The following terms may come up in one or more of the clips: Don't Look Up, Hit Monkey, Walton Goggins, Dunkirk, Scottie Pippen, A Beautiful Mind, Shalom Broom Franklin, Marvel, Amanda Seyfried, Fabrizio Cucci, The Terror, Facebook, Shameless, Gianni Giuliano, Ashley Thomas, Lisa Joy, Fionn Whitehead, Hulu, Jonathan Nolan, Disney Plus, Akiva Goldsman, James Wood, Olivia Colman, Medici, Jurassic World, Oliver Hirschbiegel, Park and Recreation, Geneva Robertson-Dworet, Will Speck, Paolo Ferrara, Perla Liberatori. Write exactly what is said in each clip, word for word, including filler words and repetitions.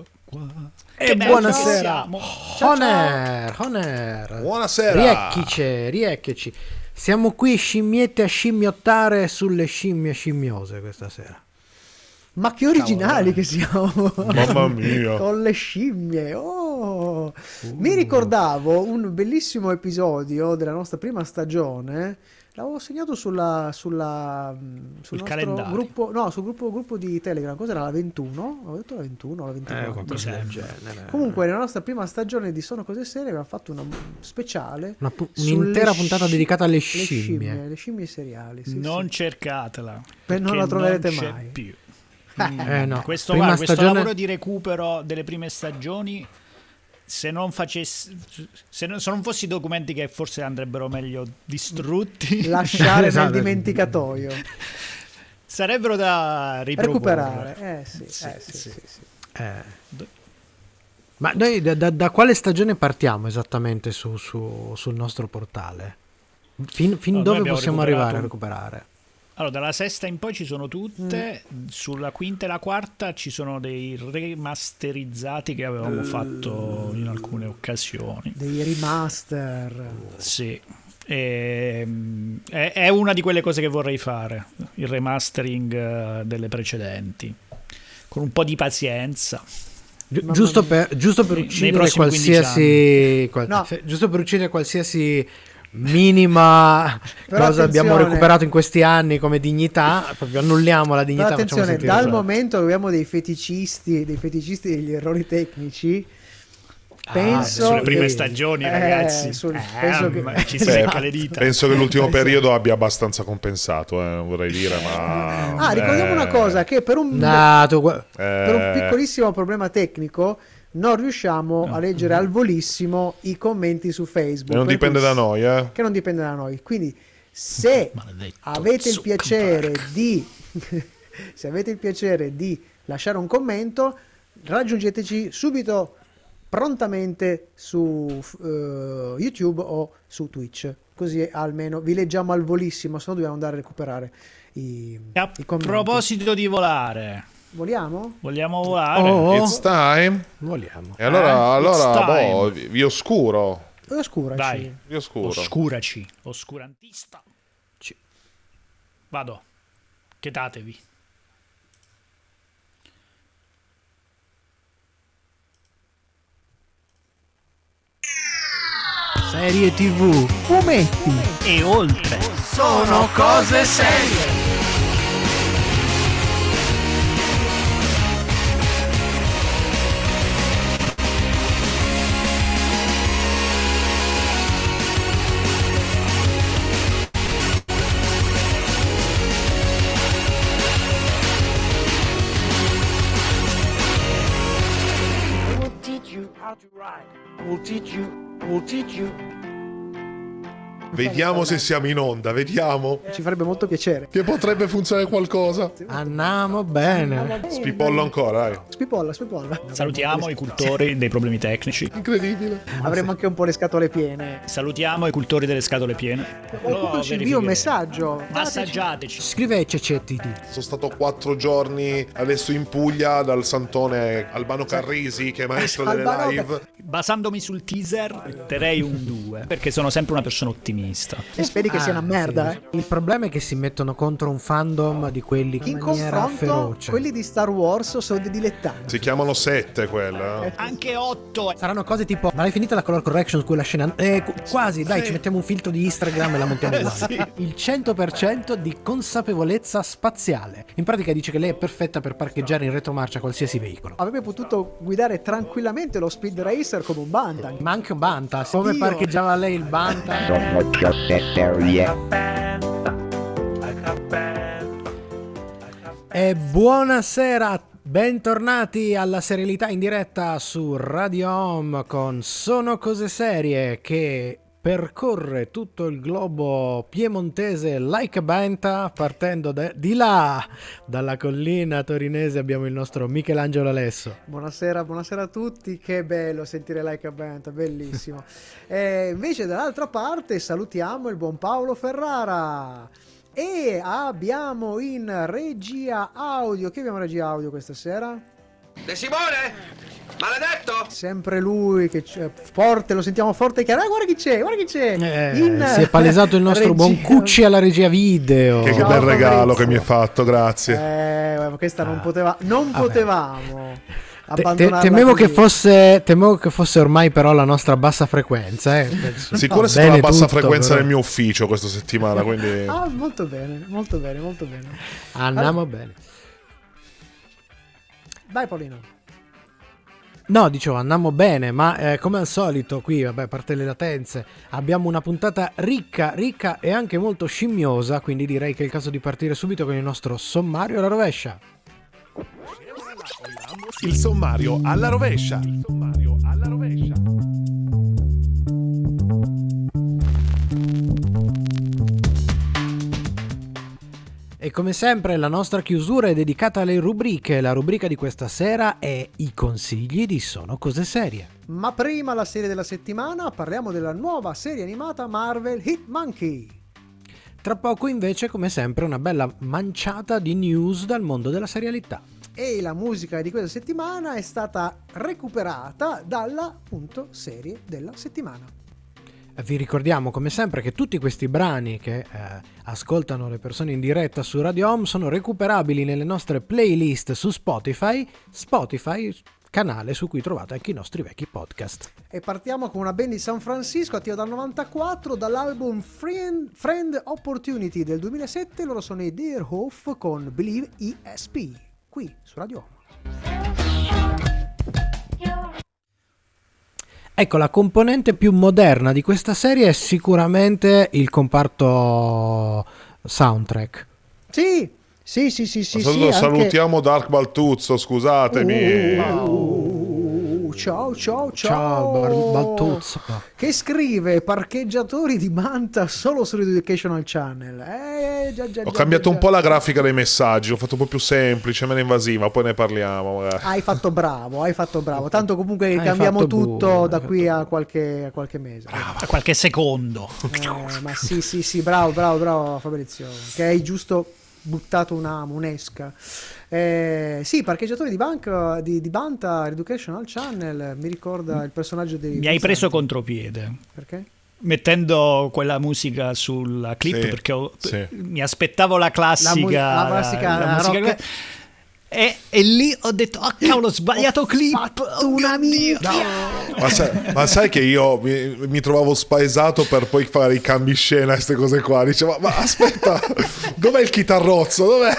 Ecco qua. E che buonasera. Honer, Honer. Buonasera. Riecchici, riecchici. Siamo qui scimmiette a scimmiottare sulle scimmie scimmiose questa sera. Ma che originali, cavolo, che siamo. Mamma mia. Con le scimmie. Oh. Uh. Mi ricordavo un bellissimo episodio della nostra prima stagione. L'avevo segnato sulla, sulla sul calendario. Gruppo, no, sul gruppo, gruppo di Telegram. Cos'era? La ventuno? Ho detto la ventuno, la ventuno. Eh, qualcosa del genere. Comunque, nella nostra prima stagione di Sono Cose Serie abbiamo fatto una speciale. Una pu- un'intera puntata sci- dedicata alle scimmie. Le scimmie, le scimmie seriali. Sì, non sì. cercatela. Per non la troverete non mai. Più. Mm. Eh, no. Questo, va, stagione... questo lavoro di recupero delle prime stagioni. Se non facessi, se non, se non fossi documenti che forse andrebbero meglio distrutti, lasciare esatto. nel dimenticatoio, sarebbero da recuperare. Eh sì, sì, eh, sì, sì. Sì, sì. Eh. Ma noi da, da, da quale stagione partiamo esattamente su, su, sul nostro portale? Fin, fin allora, dove possiamo arrivare a recuperare? Allora, dalla sesta in poi ci sono tutte, mm. sulla quinta e la quarta ci sono dei remasterizzati che avevamo uh, fatto in alcune occasioni. Dei remaster. Sì, e, è, è una di quelle cose che vorrei fare, il remastering delle precedenti, con un po' di pazienza. Gi- giusto, per, giusto per uccidere qualsiasi... Qual- no. Giusto per uccidere qualsiasi... minima però cosa abbiamo recuperato in questi anni come dignità, proprio annulliamo la dignità. Attenzione, dal esatto. momento che abbiamo dei feticisti dei feticisti degli errori tecnici, ah, penso sulle prime che, stagioni eh, ragazzi sul, eh, penso che, che ci si becca le dita. Penso che l'ultimo periodo abbia abbastanza compensato, eh, non vorrei dire, ma ah, ricordiamo eh, una cosa che per un, no, tu... eh. per un piccolissimo problema tecnico non riusciamo a leggere al volissimo i commenti su Facebook. Che non dipende da noi, eh? Che non dipende da noi. Quindi, se Maledetto avete il piacere di se avete il piacere di lasciare un commento, raggiungeteci subito, prontamente su uh, YouTube o su Twitch. Così almeno vi leggiamo al volissimo, se no dobbiamo andare a recuperare i, a i commenti. A proposito di volare. Vogliamo? Vogliamo volare? Oh, it's time. Vogliamo. E allora, eh, allora boh, vi oscuro. Oscuraci. Dai. Vi oscuro. Oscuraci. Oscurantista. Ci. Vado. Chetatevi. Serie tivù, fumetti, fumetti. E oltre. Sono cose serie. We'll teach you, we'll teach you. Vediamo se siamo in onda, vediamo. Ci farebbe molto piacere. Che potrebbe funzionare qualcosa. Andiamo bene. Spipollo ancora, dai. Spipolla, spipolla. Salutiamo i cultori dei problemi tecnici. Incredibile. Avremo anche un po' le scatole piene. Salutiamo i cultori delle scatole piene. Qualcuno ci invia un messaggio. Massaggiateci. Scriveteci. Sono stato quattro giorni adesso in Puglia dal santone Albano Carrisi, che è maestro delle live. Basandomi sul teaser, terrei un due, perché sono sempre una persona ottimista. E speri che ah, sia una merda, sì. eh. Il problema è che si mettono contro un fandom di quelli che in maniera feroce. Quelli di Star Wars sono dei dilettanti. Si chiamano sette quella. Eh, anche otto. Saranno cose tipo: ma l'hai finita la color correction su quella scena? Eh, quasi, dai, sì. Ci mettiamo un filtro di Instagram e la montiamo uguale. Sì. Il cento per cento di consapevolezza spaziale. In pratica dice che lei è perfetta per parcheggiare in retromarcia qualsiasi veicolo. Avrebbe potuto guidare tranquillamente lo speed racer come un Banta. Ma anche un Banta. Come Dio. Parcheggiava lei il Banta? E buonasera, bentornati alla serialità in diretta su Radio Home con Sono Cose Serie, che percorre tutto il globo piemontese like a banta, partendo da, di là dalla collina torinese. Abbiamo il nostro Michelangelo Alesso. Buonasera, buonasera a tutti, che bello sentire like a banta, bellissimo. E invece dall'altra parte salutiamo il buon Paolo Ferrara e abbiamo in regia audio, che abbiamo regia audio questa sera? De Simone? Maledetto! Sempre lui che c'è, forte, lo sentiamo forte e chiaro. Ah, guarda chi c'è, guarda chi c'è. Eh, In... Si è palesato il nostro buon Cucci alla regia video. Che, che bel regalo che mi hai fatto, grazie. Eh, questa ah. non poteva, non Vabbè. potevamo. Te, te, temevo, che fosse, temevo che fosse ormai però la nostra bassa frequenza. Eh. Sicuro sarà la bassa tutto, frequenza però. Nel mio ufficio questa settimana. Quindi... Ah, molto bene, molto bene, molto bene. Andiamo allora. bene. Dai Paolino. No, dicevo, andiamo bene, ma eh, come al solito qui, vabbè, a parte le latenze, abbiamo una puntata ricca, ricca e anche molto scimmiosa, quindi direi che è il caso di partire subito con il nostro sommario alla rovescia. Il sommario alla rovescia. Il sommario alla rovescia. E come sempre la nostra chiusura è dedicata alle rubriche. La rubrica di questa sera è i consigli di Sono Cose Serie. Ma prima la serie della settimana, parliamo della nuova serie animata Marvel Hit Monkey. Tra poco invece, come sempre, una bella manciata di news dal mondo della serialità. E la musica di questa settimana è stata recuperata dalla appunto serie della settimana. Vi ricordiamo come sempre che tutti questi brani che eh, ascoltano le persone in diretta su Radio Home sono recuperabili nelle nostre playlist su Spotify, Spotify canale su cui trovate anche i nostri vecchi podcast. E partiamo con una band di San Francisco attiva dal novantaquattro, dall'album Friend, Friend Opportunity del duemilasette. Loro sono i Deerhoof con Believe E S P qui su Radio Home. Ecco, la componente più moderna di questa serie è sicuramente il comparto soundtrack. Sì, sì, sì, sì, sì. Saluto, sì salutiamo anche... Dark Baltuzzo, scusatemi. Uh, ciao, ciao, ciao. Ciao, Baltuzzo. Che scrive parcheggiatori di Manta solo su Educational Channel. Eh, già, già, ho già, cambiato già, un già. po' la grafica dei messaggi, l'ho fatto un po' più semplice, meno invasiva, poi ne parliamo. Magari. Hai fatto bravo, hai fatto bravo. Tanto comunque hai cambiamo tutto buio, da qui a qualche, a qualche mese. Bravo, a qualche secondo. Eh, ma sì, sì, sì, bravo, bravo, bravo Fabrizio, che hai giusto buttato una monesca. Eh, sì, parcheggiatore di banca di, di Banta Educational Channel mi ricorda il personaggio dei. Mi Vincenti. Hai preso contropiede. Perché? Mettendo quella musica sulla clip, sì, perché ho, sì. mi aspettavo la classica. La, mu- la classica. La, la musica rock... e, e lì ho detto: oh cavolo, ho sbagliato ho clip! Fatto una mia. No. Ma, sai, ma sai che io mi, mi trovavo spaesato per poi fare i cambi scena e queste cose qua. Dicevo, ma, ma aspetta, dov'è il chitarrozzo? Dov'è?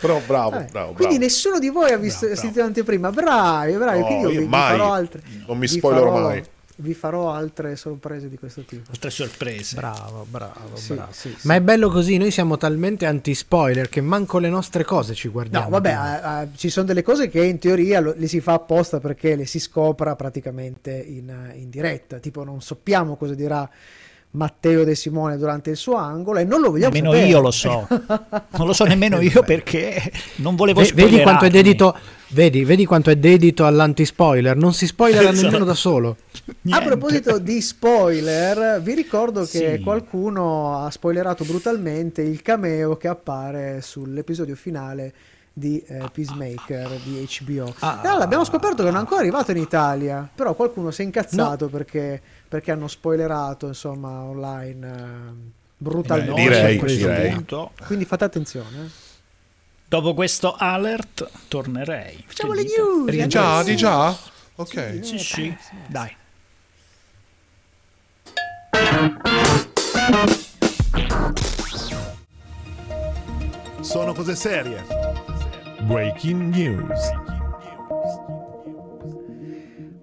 Però bravo, eh, bravo, quindi bravo. Nessuno di voi ha visto bravo, sentito bravo. Anteprima. Bravi, bravi. No, quindi io vi, vi farò altre. Non mi spoilerò mai. Vi farò altre sorprese di questo tipo. Altre sorprese. Bravo, bravo, sì, bravo. Sì, sì. Ma è bello così, noi siamo talmente anti-spoiler che manco le nostre cose ci guardiamo. No, vabbè, a, a, ci sono delle cose che in teoria lo, le si fa apposta perché le si scopra praticamente in, in diretta. Tipo non sappiamo cosa dirà Matteo De Simone durante il suo angolo e non lo vogliamo nemmeno sapere. Io lo so non lo so nemmeno io perché non volevo v- vedi quanto è dedito vedi, vedi quanto è dedito all'anti spoiler, non si spoilera esatto. nemmeno da solo. Niente. A proposito di spoiler, vi ricordo che sì. qualcuno ha spoilerato brutalmente il cameo che appare sull'episodio finale di eh, Peacemaker di H B O. Ah, allora, abbiamo scoperto che non è ancora arrivato in Italia, però qualcuno si è incazzato no. perché perché hanno spoilerato insomma online eh, brutalmente. Direi, direi. Punto. Quindi fate attenzione. Dopo questo alert tornerei. Facciamo le news. Di già, di già. Ok. Sì, sì. Dai. Sono cose serie. Breaking News.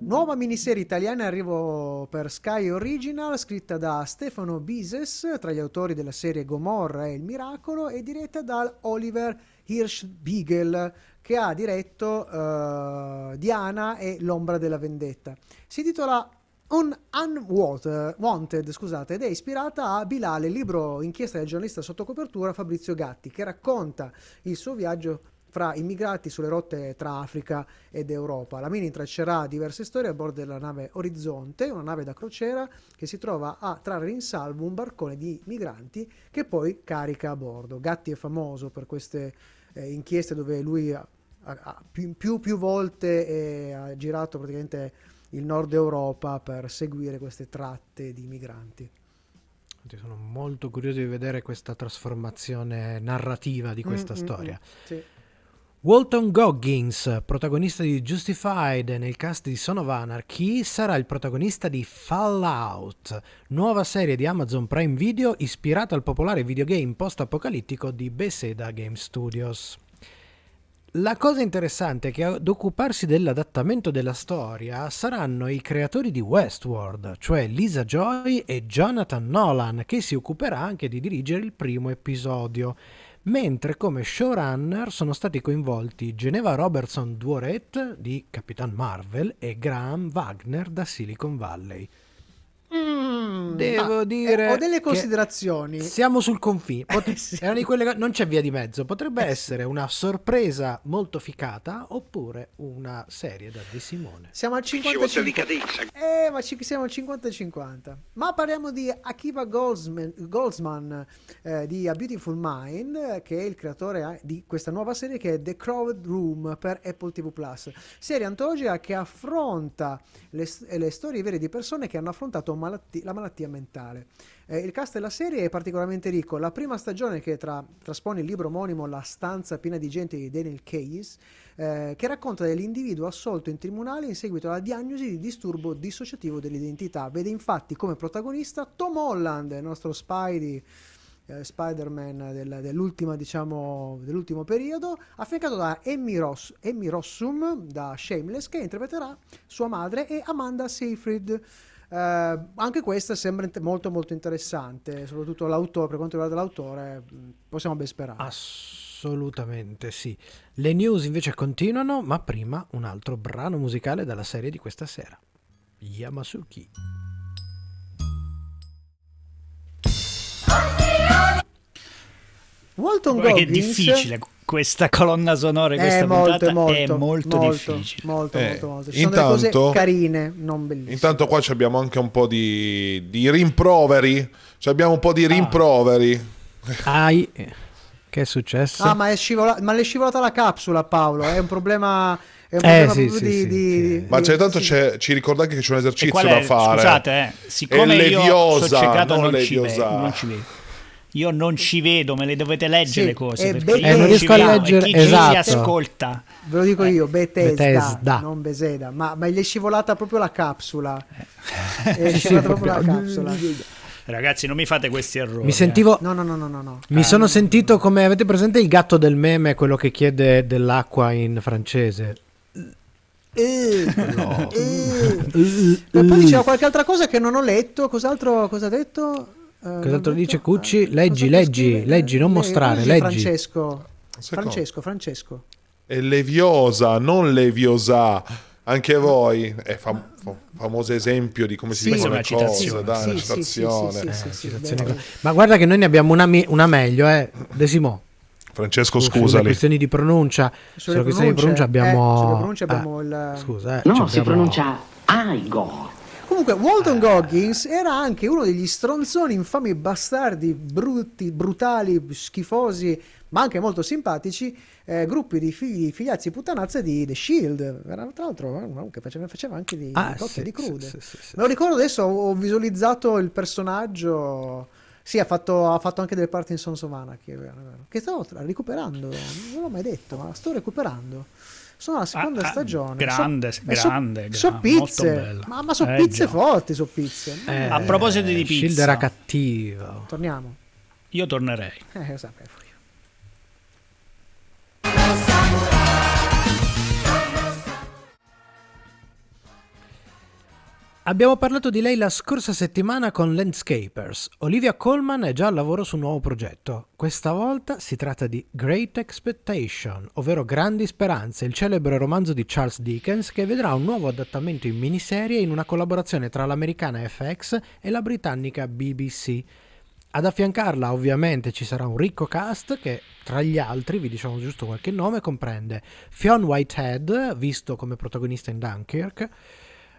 Nuova miniserie italiana in arrivo per Sky Original, scritta da Stefano Bises, tra gli autori della serie Gomorra e il Miracolo, e diretta da Oliver Hirschbiegel, che ha diretto uh, Diana e l'ombra della vendetta. Si titola Un Unwanted, scusate, ed è ispirata a Bilal, il libro inchiesta del giornalista sotto copertura Fabrizio Gatti, che racconta il suo viaggio fra immigrati sulle rotte tra Africa ed Europa. La mini traccerà diverse storie a bordo della nave Orizzonte, una nave da crociera che si trova a trarre in salvo un barcone di migranti che poi carica a bordo. Gatti è famoso per queste eh, inchieste dove lui ha più, più, più volte e ha girato praticamente il nord Europa per seguire queste tratte di migranti. Sono molto curioso di vedere questa trasformazione narrativa di questa mm, storia. Mm, sì. Walton Goggins, protagonista di Justified nel cast di Son of Anarchy, sarà il protagonista di Fallout, nuova serie di Amazon Prime Video ispirata al popolare videogame post-apocalittico di Bethesda Game Studios. La cosa interessante è che ad occuparsi dell'adattamento della storia saranno i creatori di Westworld, cioè Lisa Joy e Jonathan Nolan, che si occuperà anche di dirigere il primo episodio, mentre come showrunner sono stati coinvolti Geneva Robertson-Dworet di Capitan Marvel e Graham Wagner da Silicon Valley. Mm, Devo dire eh, ho delle considerazioni. Siamo sul confine. Pot- eh, sì. Erano di quelle, non c'è via di mezzo. Potrebbe eh, essere sì. una sorpresa molto ficata oppure una serie da De Simone. Siamo al cinquanta cinquanta. Eh, ma ci siamo al cinquanta cinquanta. Ma parliamo di Akiva Goldsman, Goldsman eh, di A Beautiful Mind, che è il creatore di questa nuova serie che è The Crowded Room per Apple ti vu Plus. Serie antologica che affronta le, le storie vere di persone che hanno affrontato Malatti- la malattia mentale. Eh, il cast della serie è particolarmente ricco. La prima stagione, che tra- traspone il libro omonimo La stanza piena di gente di Daniel Case, eh, che racconta dell'individuo assolto in tribunale in seguito alla diagnosi di disturbo dissociativo dell'identità, vede infatti come protagonista Tom Holland, il nostro Spidey, eh, Spider-Man del- dell'ultima, diciamo, dell'ultimo periodo, affiancato da Emmy Ross- Emmy Rossum da Shameless, che interpreterà sua madre, e Amanda Seyfried. Uh, anche questa sembra molto molto interessante, soprattutto l'autore, per quanto riguarda l'autore possiamo ben sperare. Assolutamente sì. Le news invece continuano, ma prima un altro brano musicale dalla serie di questa sera, Yamasuki. Walton Goggins, che difficile questa colonna sonora, questa è molto, molto, è molto, molto difficile. Molto, eh, molto, molto. Ci intanto, sono delle cose carine, non bellissime. Intanto qua abbiamo anche un po' di, di rimproveri. Abbiamo un po' di rimproveri. Ah. Ai, che è successo? Ah, ma è scivolata, ma l'è scivolata la capsula, Paolo. È un problema. È un problema eh, sì, sì, di, sì, di, sì. di. Ma c'è tanto sì. c'è, ci ricorda anche che c'è un esercizio da fare. Scusate, eh, siccome è leviosa, io non, non leviosa. Non ci vedo. Io non ci vedo, me le dovete leggere sì, le cose, perché io non riesco a leggere, chi esatto. ci ascolta. Ve lo dico io, Bethesda, Bethesda. non Bethesda, ma, ma gli è scivolata proprio la capsula. Eh. È scivolata proprio la capsula. Ragazzi, non mi fate questi errori. Mi sentivo eh. No, no, no, no, no, no. Mi ah, sono no, sentito no. come avete presente il gatto del meme, quello che chiede dell'acqua in francese. Eh, no. eh. E poi diceva qualche altra cosa che non ho letto, cos'altro cosa ha detto? Cos'altro dice Cucci? Leggi, leggi, leggi, non mostrare, leggi. Francesco, Francesco, Francesco. È leviosa, non leviosa. Anche voi, è fam- famoso esempio di come si sì, dicono le cose, dai, una citazione. Ma guarda che noi ne abbiamo una, me- una meglio, eh, De Simone. Francesco, scusali. Sulle questioni di pronuncia, sulle, sulle questioni di pronuncia abbiamo... Eh, sulle pronunce abbiamo ah, il... Scusa, eh, no, abbiamo... si pronuncia Aigo. Comunque Walton Goggins era anche uno degli stronzoni infami, bastardi, brutti, brutali, schifosi, ma anche molto simpatici, eh, gruppi di figli, figliazzi puttanazze di The Shield. Era, tra l'altro che faceva, faceva anche di, ah, di cotte sì, di crude. Sì, sì, sì, sì. Me lo ricordo adesso, ho, ho visualizzato il personaggio. Sì, ha fatto, ha fatto anche delle parti in Sons of Anarchy, è vero, è vero. Che stavo recuperando, non l'ho mai detto, ma sto recuperando. Sono la seconda ah, ah, stagione grande, so, grande, so, grande so pizze, molto bella. ma, ma so eh, pizze già. forti so pizze eh, a proposito di pizza, Shield era cattivo, torniamo, io tornerei eh, lo sapevo io. Abbiamo parlato di lei la scorsa settimana con Landscapers. Olivia Colman è già al lavoro su un nuovo progetto. Questa volta si tratta di Great Expectation, ovvero Grandi Speranze, il celebre romanzo di Charles Dickens, che vedrà un nuovo adattamento in miniserie in una collaborazione tra l'americana F X e la britannica B B C. Ad affiancarla ovviamente ci sarà un ricco cast che tra gli altri, vi diciamo giusto qualche nome, comprende Fionn Whitehead, visto come protagonista in Dunkirk,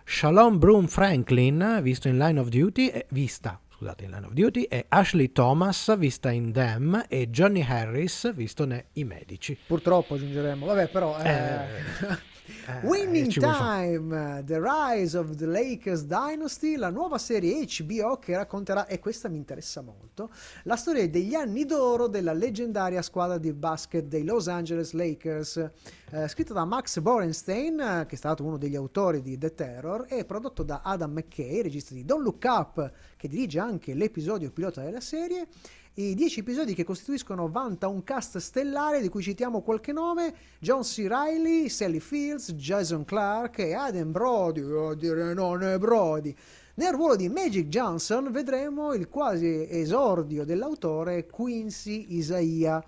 Shalom Broom Franklin, visto in Line of Duty, e, vista, scusate, in Line of Duty, è Ashley Thomas, vista in Them, e Johnny Harris, visto ne I Medici. Purtroppo aggiungeremo, vabbè però... Eh... Eh... Eh, Winning Time, The Rise of the Lakers Dynasty, la nuova serie H B O che racconterà, e questa mi interessa molto, la storia degli anni d'oro della leggendaria squadra di basket dei Los Angeles Lakers, eh, scritta da Max Borenstein, eh, che è stato uno degli autori di The Terror, e prodotto da Adam McKay, regista di Don't Look Up, che dirige anche l'episodio pilota della serie. I dieci episodi che costituiscono vanta un cast stellare, di cui citiamo qualche nome: John C. Reilly, Sally Fields, Jason Clarke e Adam Brody, a dire non è Brody. Nel ruolo di Magic Johnson vedremo il quasi esordio dell'autore Quincy Isaiah,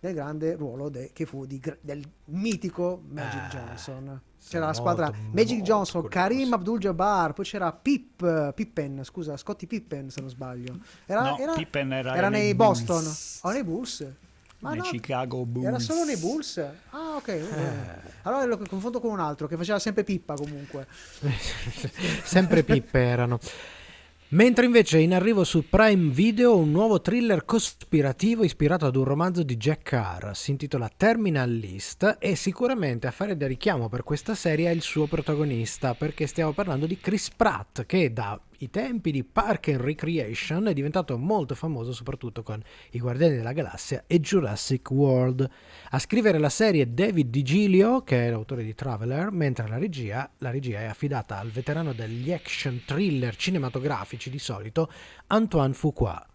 nel grande ruolo de, che fu di, del mitico Magic eh, Johnson. C'era la squadra molto, Magic molto Johnson, curioso. Karim Abdul-Jabbar, poi c'era Pip, Pippen, scusa, Scottie Pippen se non sbaglio. Era, no, era, Pippen era, era nei Boston, o oh, nei Bulls? Ma nei no, Chicago Bulls. Era solo nei Bulls? Ah, ok. Eh. Allora lo confondo con un altro che faceva sempre Pippa comunque. Sempre Pippe erano. Mentre invece in arrivo su Prime Video un nuovo thriller cospirativo ispirato ad un romanzo di Jack Carr, si intitola Terminal List, e sicuramente a fare da richiamo per questa serie è il suo protagonista, perché stiamo parlando di Chris Pratt, che dai tempi di Park and Recreation è diventato molto famoso soprattutto con I Guardiani della Galassia e Jurassic World. A scrivere la serie David DiGilio, che è l'autore di Traveler, mentre la regia, la regia è affidata al veterano degli action thriller cinematografici di solito, Antoine Fuqua.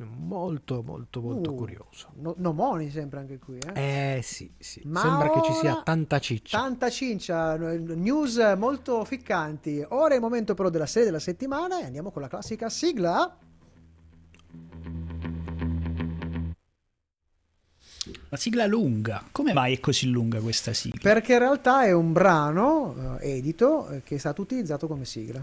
Molto molto molto uh, curioso. No, nomoni sempre anche qui, eh? Eh sì, sì. Ma sembra che ci sia tanta ciccia. Tanta ciccia, news molto ficcanti. Ora è il momento però della serie della settimana e andiamo con la classica sigla. La sigla lunga, come mai è così lunga questa sigla? Perché in realtà è un brano eh, edito eh, che è stato utilizzato come sigla.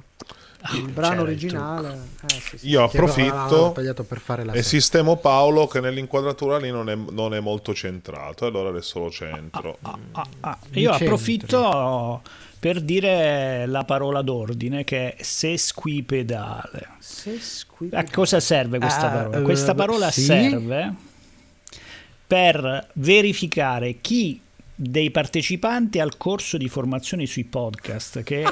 Ah, il brano originale il eh, sì, sì. Io approfitto per fare la e sistemo Paolo che nell'inquadratura lì non è, non è molto centrato, allora adesso lo centro. ah, ah, ah, ah. Io centri. Approfitto per dire la parola d'ordine che è sesquipedale. Sesquipedale. A cosa serve questa ah, parola? Uh, questa parola sì? serve per verificare chi dei partecipanti al corso di formazione sui podcast che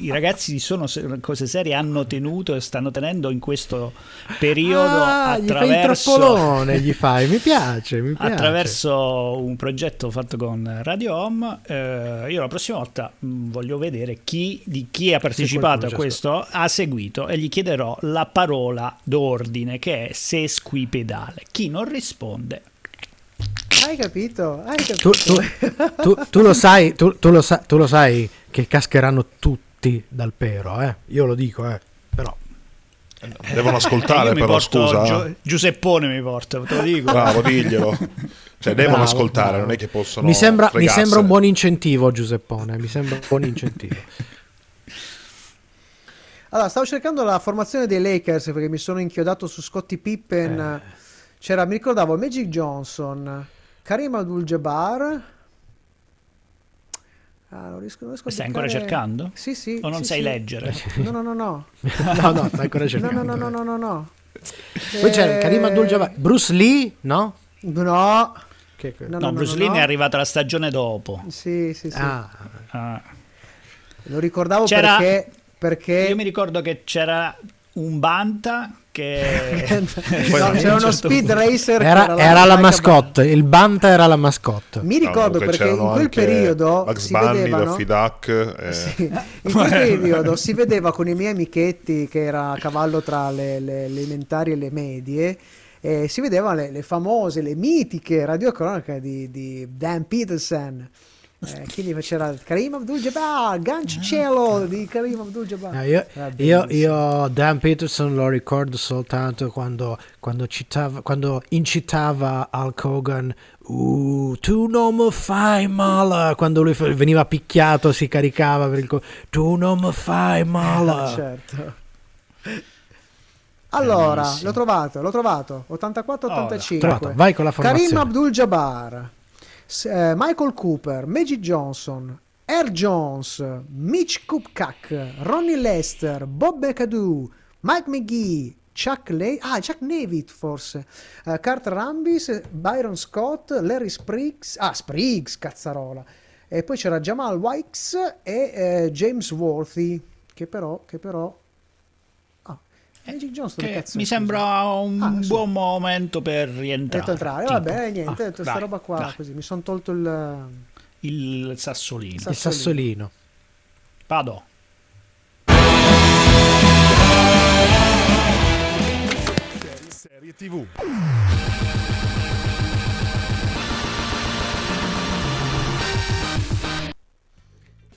i ragazzi di Sono Cose Serie hanno tenuto e stanno tenendo in questo periodo ah, attraverso gli fai il trappolone, gli fai, mi piace, mi piace. Attraverso un progetto fatto con Radio Home. Eh, io la prossima volta mh, voglio vedere chi di chi ha partecipato a questo ha seguito e gli chiederò la parola d'ordine che è sesquipedale. Chi non risponde. Hai capito? Hai capito? Tu, tu, tu, tu lo sai, tu, tu, lo sa, tu lo sai che cascheranno tutti dal pero, eh? Io lo dico, eh? Però devono ascoltare, però scusa. Gio- Giuseppone mi porta, te lo dico. Bravo, diglielo. Cioè devono bravo, ascoltare, bravo. Non è che possono. Mi sembra, mi sembra un buon incentivo, Giuseppone. Mi sembra un buon incentivo. Allora, stavo cercando la formazione dei Lakers perché mi sono inchiodato su Scottie Pippen. Eh. C'era, mi ricordavo Magic Johnson, Karim Abdul-Jabbar. Ah, non riesco, non riesco stai ancora cercando? Sì, sì. O non sì, sai sì. leggere? No, no, no, no. no, no, stai ancora cercando. No, no, no, no, no, no. Poi e... c'era Karim Abdul-Jabbar. Bruce Lee, no? No. Che... no, no, no, no Bruce no, Lee no. ne è arrivata la stagione dopo. Sì, sì, sì. Ah. Ah. Lo ricordavo c'era... perché, perché... Io mi ricordo che c'era un Banta... Che... no, c'era uno speed racer era, era, la, era la mascotte band. Il Banta era la mascotte, mi ricordo, no, perché in quel periodo Bugs si Bunny, vedevano Fidak, eh. sì, in quel periodo si vedeva con i miei amichetti che era a cavallo tra le, le, le elementari e le medie, e si vedevano le, le famose, le mitiche radiocronache di, di Dan Peterson. Eh, quindi c'era Karim Abdul-Jabbar, Gancello di Karim Abdul-Jabbar. No, io, io, io Dan Peterson lo ricordo soltanto quando, quando, citava, quando incitava Hulk Hogan, uh, tu non mi fai male, quando lui veniva picchiato si caricava per il co- tu non mi fai male. Eh, certo. Allora, Benissimo. l'ho trovato, l'ho trovato, ottantaquattro ottantacinque. Allora, trovato. Vai con la formazione. Karim Abdul-Jabbar, Michael Cooper, Magic Johnson, Air Jones, Mitch Kupchak, Ronnie Lester, Bob McAdoo, Mike McGee, Chuck Le- ah, Chuck Nevitt forse, uh, Kurt Rambis, Byron Scott, Larry Spriggs, ah Spriggs, cazzarola, e poi c'era Jamal Wykes e uh, James Worthy, che però, che però... Magic Johnson, che cazzo, mi sembra un ah, buon sì. momento per rientrare. Entrare, vabbè, niente, ah, questa dai, roba qua dai. Così mi sono tolto il il sassolino. Il sassolino. Il sassolino. Vado. Serie tivù.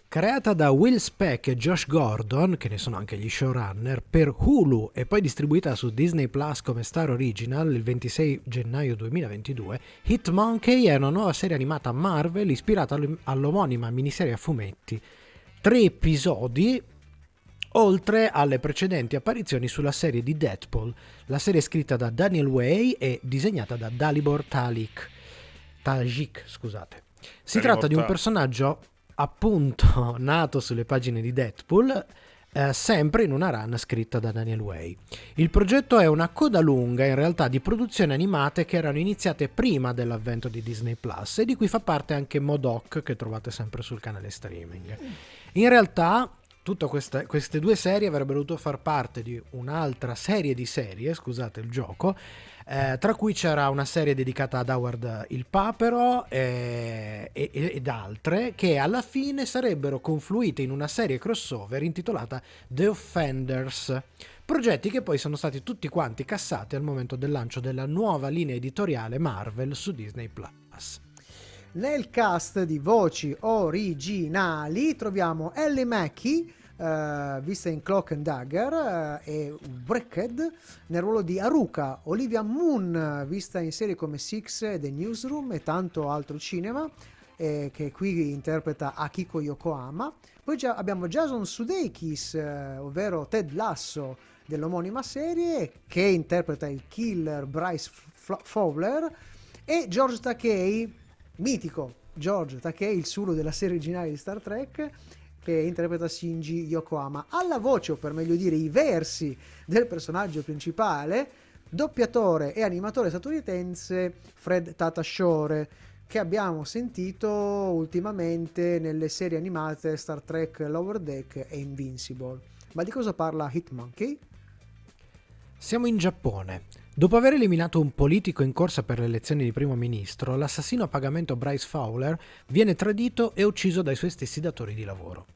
Creata da Will Speck e Josh Gordon, che ne sono anche gli showrunner, per Hulu e poi distribuita su Disney Plus come Star Original il ventisei gennaio duemilaventidue, Hit Monkey è una nuova serie animata Marvel ispirata all'omonima miniserie a fumetti. Tre episodi, oltre alle precedenti apparizioni sulla serie di Deadpool. La serie è scritta da Daniel Way e disegnata da Dalibor Talik. Tajik, scusate. Si tratta di un personaggio... appunto nato sulle pagine di Deadpool, eh, sempre in una run scritta da Daniel Way. Il progetto è una coda lunga in realtà di produzioni animate che erano iniziate prima dell'avvento di Disney Plus e di cui fa parte anche M O D O K, che trovate sempre sul canale streaming. In realtà tutte queste, queste due serie avrebbero dovuto far parte di un'altra serie di serie, scusate il gioco, eh, tra cui c'era una serie dedicata ad Howard il Papero eh, e, ed altre, che alla fine sarebbero confluite in una serie crossover intitolata The Offenders, progetti che poi sono stati tutti quanti cassati al momento del lancio della nuova linea editoriale Marvel su Disney Plus. Nel cast di voci originali troviamo Ellie Mackie, uh, vista in Cloak and Dagger uh, e Wrecked, nel ruolo di Aruka, Olivia Munn, vista in serie come Six, The Newsroom e tanto altro cinema, eh, che qui interpreta Akiko Yokohama. Poi già abbiamo Jason Sudeikis, uh, ovvero Ted Lasso, dell'omonima serie, che interpreta il killer Bryce F- Fowler, e George Takei, mitico George Takei, il solo della serie originale di Star Trek, che interpreta Shinji Yokohama. Alla voce, o per meglio dire i versi, del personaggio principale, doppiatore e animatore statunitense Fred Tatasciore, che abbiamo sentito ultimamente nelle serie animate Star Trek Lower Deck e Invincible. Ma di cosa parla Hit Monkey? Siamo in Giappone. Dopo aver eliminato un politico in corsa per le elezioni di primo ministro, l'assassino a pagamento Bryce Fowler viene tradito e ucciso dai suoi stessi datori di lavoro.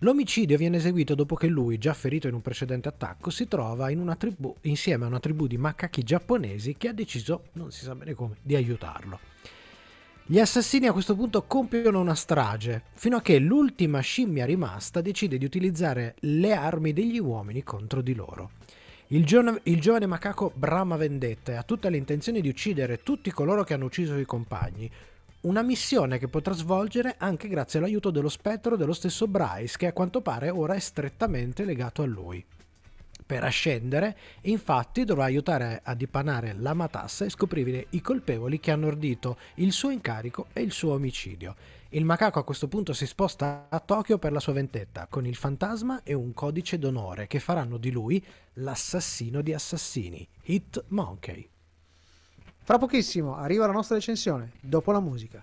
L'omicidio viene eseguito dopo che lui, già ferito in un precedente attacco, si trova in una tribù, insieme a una tribù di macachi giapponesi che ha deciso, non si sa bene come, di aiutarlo. Gli assassini a questo punto compiono una strage, fino a che l'ultima scimmia rimasta decide di utilizzare le armi degli uomini contro di loro. Il giovane, il giovane macaco brama vendetta e ha tutta l'intenzione di uccidere tutti coloro che hanno ucciso i suoi compagni, una missione che potrà svolgere anche grazie all'aiuto dello spettro dello stesso Bryce, che a quanto pare ora è strettamente legato a lui. Per ascendere, infatti, dovrà aiutare a dipanare la matassa e scoprire i colpevoli che hanno ordito il suo incarico e il suo omicidio. Il macaco a questo punto si sposta a Tokyo per la sua vendetta, con il fantasma e un codice d'onore che faranno di lui l'assassino di assassini, Hit Monkey. Fra pochissimo arriva la nostra recensione, dopo la musica.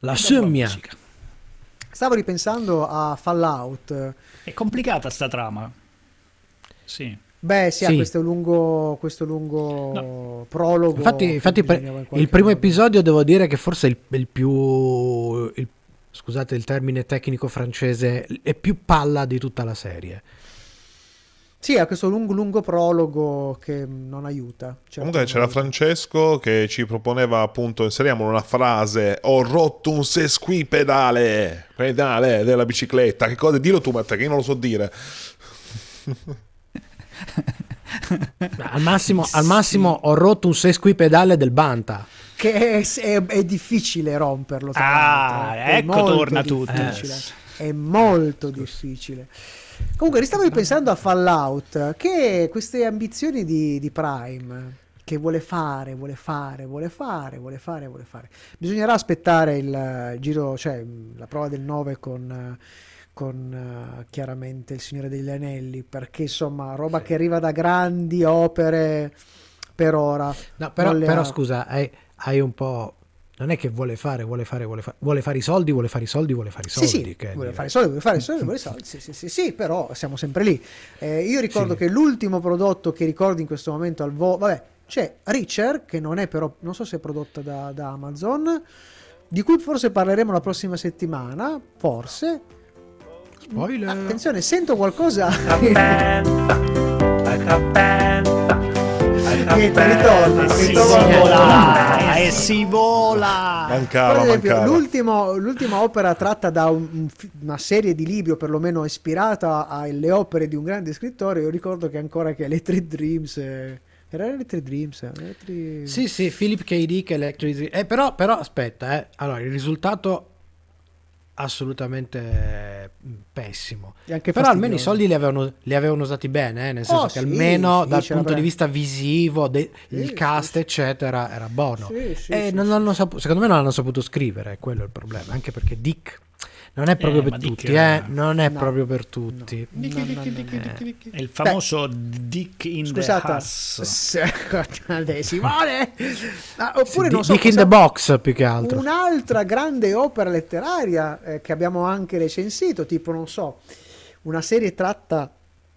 La scimmia. Stavo ripensando a Fallout. È complicata sta trama. Sì. Beh, sì, sì. Ha questo lungo, questo lungo no. prologo. Infatti, infatti per, in il primo modo. episodio devo dire che forse è il, il più, il, scusate il termine tecnico francese, è più palla di tutta la serie. Sì, ha questo lungo, lungo prologo che non aiuta. Certo. Comunque non c'era aiuta. Francesco che ci proponeva appunto, inseriamo una frase, ho rotto un sesquipedale, pedale della bicicletta, che cosa? Dillo tu Matteo, che io non lo so dire. al massimo sì. al massimo ho rotto un sesquipedale del Banta, che è, è, è difficile romperlo, ah è ecco torna tutto è molto Scusa. difficile. Comunque stavo ripensando a Fallout, che queste ambizioni di, di Prime che vuole fare, vuole fare, vuole fare, vuole fare, vuole fare. Bisognerà aspettare il, il giro, cioè la prova del nove con, con uh, chiaramente Il Signore degli Anelli, perché insomma roba sì. che arriva da grandi opere per ora. No, però, ha... però scusa, hai, hai un po'... Non è che vuole fare, vuole fare, vuole fare, vuole fare i soldi, vuole fare i soldi, vuole fare i soldi. Sì, sì, che vuole fare i soldi, vuole fare i soldi, vuole i soldi. Sì, sì, sì, sì, però siamo sempre lì. Eh, io ricordo sì. che l'ultimo prodotto che ricordo in questo momento al volo, vabbè, c'è Reacher, che non è però, non so se è prodotta da, da Amazon, di cui forse parleremo la prossima settimana, forse. Spoiler. Attenzione, sento qualcosa. E ritorna, si vola, e si vola. Mancava, esempio, mancava. L'ultimo, l'ultima opera tratta da un, una serie di libri, o perlomeno ispirata alle opere di un grande scrittore. Io ricordo che ancora che Electric Dreams eh, era Electric Dreams. Electric... Sì, sì, Philip K. Dick, Electric Dreams. Eh, però, però, aspetta, eh. Allora il risultato assolutamente pessimo, anche però fastidioso. Almeno i soldi li avevano, li avevano usati bene, eh? Nel senso oh, che sì, almeno sì, dal punto bene. di vista visivo de, sì, il cast sì, eccetera era buono sì, sì, e sì, non sì. Hanno saputo, secondo me non hanno saputo scrivere, quello è il problema, anche perché Dick non è proprio eh, per tutti eh? non è no, proprio per tutti no. Dick, no, Dick, no, Dick, no, Dick, no. Dick, è il famoso Beh, Dick in scusate, the house scusate si vuole ah, oppure sì, non so, Dick in the box più che altro, un'altra grande opera letteraria eh, che abbiamo anche recensito, tipo non so, una serie tratta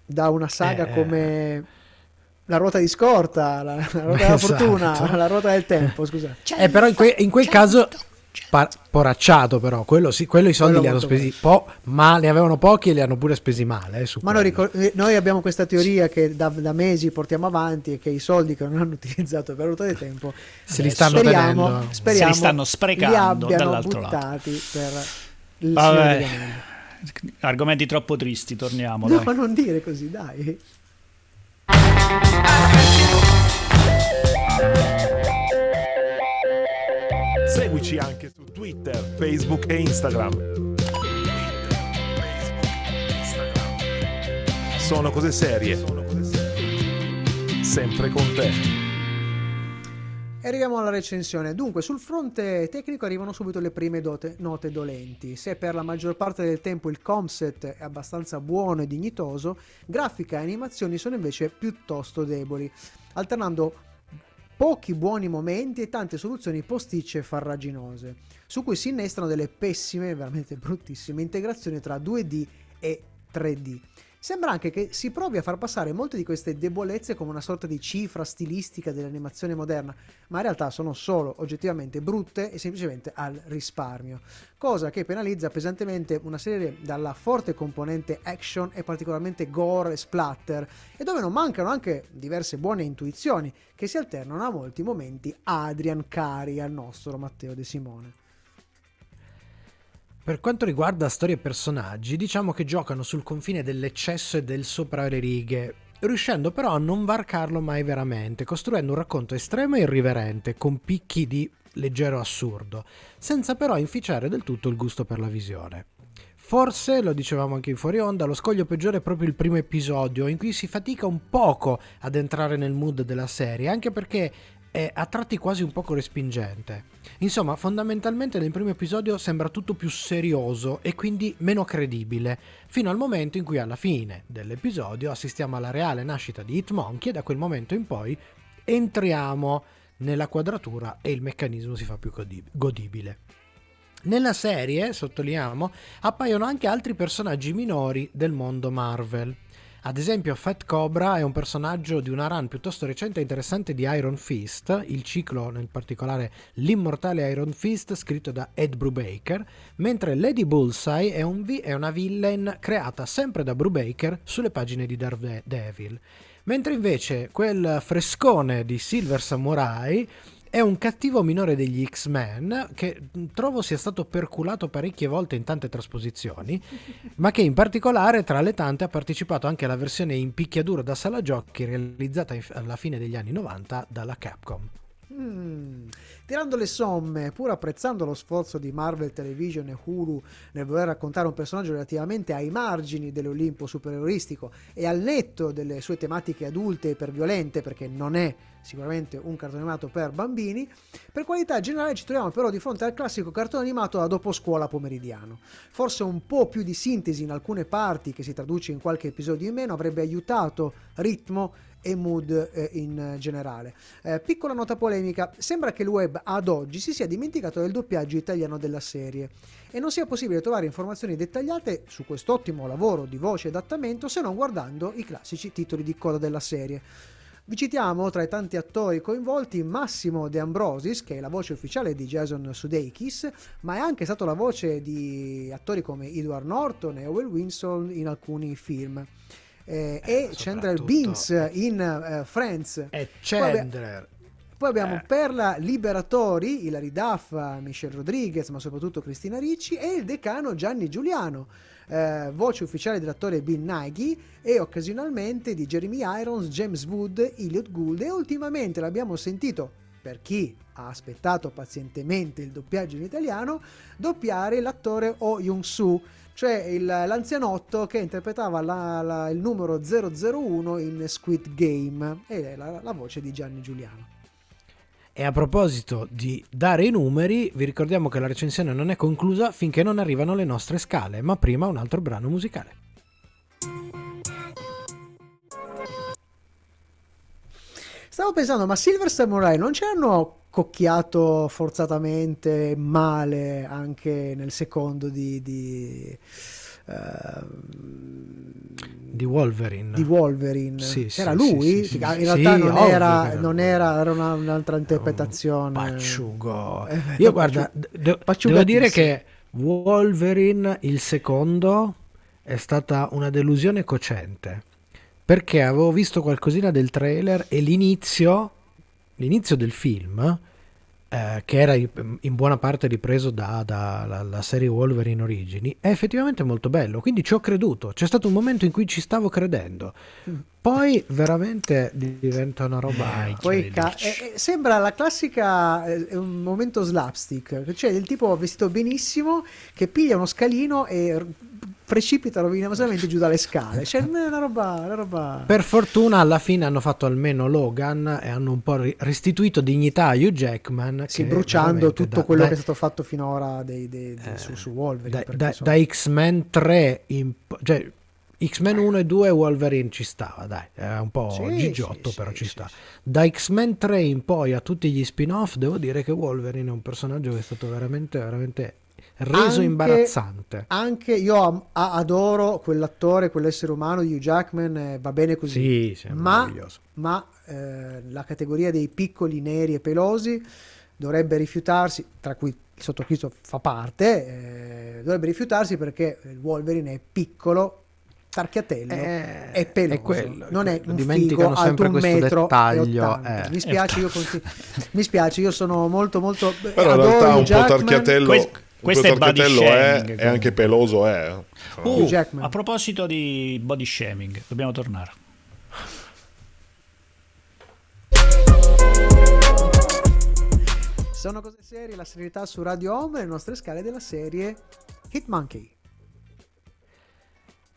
da una saga eh, come La Ruota di Scorta, la, la Ruota della esatto. Fortuna, La Ruota del Tempo, scusate eh, però in, que- in quel cento. caso Par- poracciato però quello sì, quello i soldi quello li hanno spesi po- ma ne avevano pochi e li hanno pure spesi male eh, ma noi, ricor- noi abbiamo questa teoria sì. che da, da mesi portiamo avanti, e che i soldi che non hanno utilizzato per l'auto di tempo se li stanno speriamo, tenendo speriamo, se li stanno sprecando li dall'altro lato per il Vabbè. Argomenti troppo tristi, torniamo no dai. Ma non dire così dai. Seguici anche su Twitter, Facebook e Instagram. Sono cose serie. Sempre con te. E arriviamo alla recensione. Dunque, sul fronte tecnico arrivano subito le prime dote, note dolenti. Se per la maggior parte del tempo il comset è abbastanza buono e dignitoso, grafica e animazioni sono invece piuttosto deboli, alternando pochi buoni momenti e tante soluzioni posticce e farraginose, su cui si innestrano delle pessime, veramente bruttissime, integrazioni tra due D e tre D. Sembra anche che si provi a far passare molte di queste debolezze come una sorta di cifra stilistica dell'animazione moderna, ma in realtà sono solo oggettivamente brutte e semplicemente al risparmio, cosa che penalizza pesantemente una serie dalla forte componente action e particolarmente gore e splatter, e dove non mancano anche diverse buone intuizioni che si alternano a molti momenti Adrian cari al nostro Matteo De Simone. Per quanto riguarda storie e personaggi, diciamo che giocano sul confine dell'eccesso e del sopra le righe, riuscendo però a non varcarlo mai veramente, costruendo un racconto estremo e irriverente, con picchi di leggero assurdo, senza però inficiare del tutto il gusto per la visione. Forse, lo dicevamo anche in fuori onda, lo scoglio peggiore è proprio il primo episodio, in cui si fatica un poco ad entrare nel mood della serie, anche perché è a tratti quasi un poco respingente. Insomma, fondamentalmente nel primo episodio sembra tutto più serioso e quindi meno credibile, fino al momento in cui alla fine dell'episodio assistiamo alla reale nascita di Hit Monkey, e da quel momento in poi entriamo nella quadratura e il meccanismo si fa più godibile. Nella serie, sottolineiamo, appaiono anche altri personaggi minori del mondo Marvel. Ad esempio Fat Cobra è un personaggio di una run piuttosto recente e interessante di Iron Fist, il ciclo, nel particolare l'immortale Iron Fist scritto da Ed Brubaker, mentre Lady Bullseye è, un vi- è una villain creata sempre da Brubaker sulle pagine di Daredevil, mentre invece quel frescone di Silver Samurai è un cattivo minore degli X-Men che trovo sia stato perculato parecchie volte in tante trasposizioni, ma che in particolare tra le tante ha partecipato anche alla versione in picchiaduro da sala giochi realizzata alla fine degli anni novanta dalla Capcom. Mm. Tirando le somme, pur apprezzando lo sforzo di Marvel Television e Hulu nel voler raccontare un personaggio relativamente ai margini dell'Olimpo supereroistico e al netto delle sue tematiche adulte e iperviolente, perché non è sicuramente un cartone animato per bambini. Per qualità generale ci troviamo però di fronte al classico cartone animato da dopo scuola pomeridiano. Forse un po' più di sintesi in alcune parti, che si traduce in qualche episodio in meno, avrebbe aiutato ritmo e mood eh, in generale. Eh, piccola nota polemica: sembra che il web ad oggi si sia dimenticato del doppiaggio italiano della serie e non sia possibile trovare informazioni dettagliate su quest'ottimo lavoro di voce e adattamento se non guardando i classici titoli di coda della serie. Vi citiamo tra i tanti attori coinvolti Massimo De Ambrosis, che è la voce ufficiale di Jason Sudeikis, ma è anche stato la voce di attori come Edward Norton e Owen Wilson in alcuni film. Eh, eh, e Chandler Bings in uh, Friends, e Chandler poi abbiamo eh. Perla Liberatori, Hilary Duff, Michelle Rodriguez, ma soprattutto Cristina Ricci, e il decano Gianni Giuliano, eh, voce ufficiale dell'attore Bill Nighy, e occasionalmente di Jeremy Irons, James Wood, Elliot Gould, e ultimamente l'abbiamo sentito, per chi ha aspettato pazientemente il doppiaggio in italiano, doppiare l'attore Oh Young-soo, cioè il, l'anzianotto che interpretava la, la, il numero zero zero uno in Squid Game, ed è la, la voce di Gianni Giuliano. E a proposito di dare i numeri, vi ricordiamo che la recensione non è conclusa finché non arrivano le nostre scale, ma prima un altro brano musicale. Stavo pensando, ma Silver Samurai non c'erano cocchiato forzatamente male anche nel secondo di di, uh, di Wolverine di Wolverine sì, era sì, lui sì, sì, in realtà sì, non, era, era, non era era una, un'altra interpretazione, un pacciugo. Eh, io guarda, de- devo dire che Wolverine il secondo è stata una delusione cocente, perché avevo visto qualcosina del trailer e l'inizio L'inizio del film, eh, che era in buona parte ripreso dalla da, da, la serie Wolverine Origini, è effettivamente molto bello, quindi ci ho creduto, c'è stato un momento in cui ci stavo credendo, poi veramente diventa una roba... Eh, poi ca- eh, sembra la classica, eh, un momento slapstick, cioè il tipo vestito benissimo che piglia uno scalino e... precipita rovinosamente giù dalle scale, cioè una roba, una roba. Per fortuna alla fine hanno fatto almeno Logan e hanno un po' restituito dignità a Hugh Jackman, sì, che bruciando tutto da, quello da, che è stato fatto finora dei, dei, dei, eh, su, su Wolverine da, da, so. Da X-Men tre in, cioè X-Men uno e due Wolverine ci stava, dai, era un po' sì, gigiotto sì, però sì, ci sta. Da X-Men tre in poi a tutti gli spin-off devo dire che Wolverine è un personaggio che è stato veramente veramente reso anche, imbarazzante. Anche io am- adoro quell'attore, quell'essere umano di Hugh Jackman, eh, va bene così, sì, sì, ma, ma eh, la categoria dei piccoli neri e pelosi dovrebbe rifiutarsi, tra cui il sottoscritto fa parte, eh, dovrebbe rifiutarsi, perché il Wolverine è piccolo, tarchiatello eh, è peloso, è quello, non è un figo alto un metro dettaglio, e eh. mi spiace io continu- mi spiace io sono molto molto però in realtà un Jackman, po' tarchiatello que- questo è body shaming, è, è anche peloso è. Uh, a proposito di body shaming dobbiamo tornare. Sono cose serie, la serietà su Radio Home, le nostre scale della serie Hit Monkey.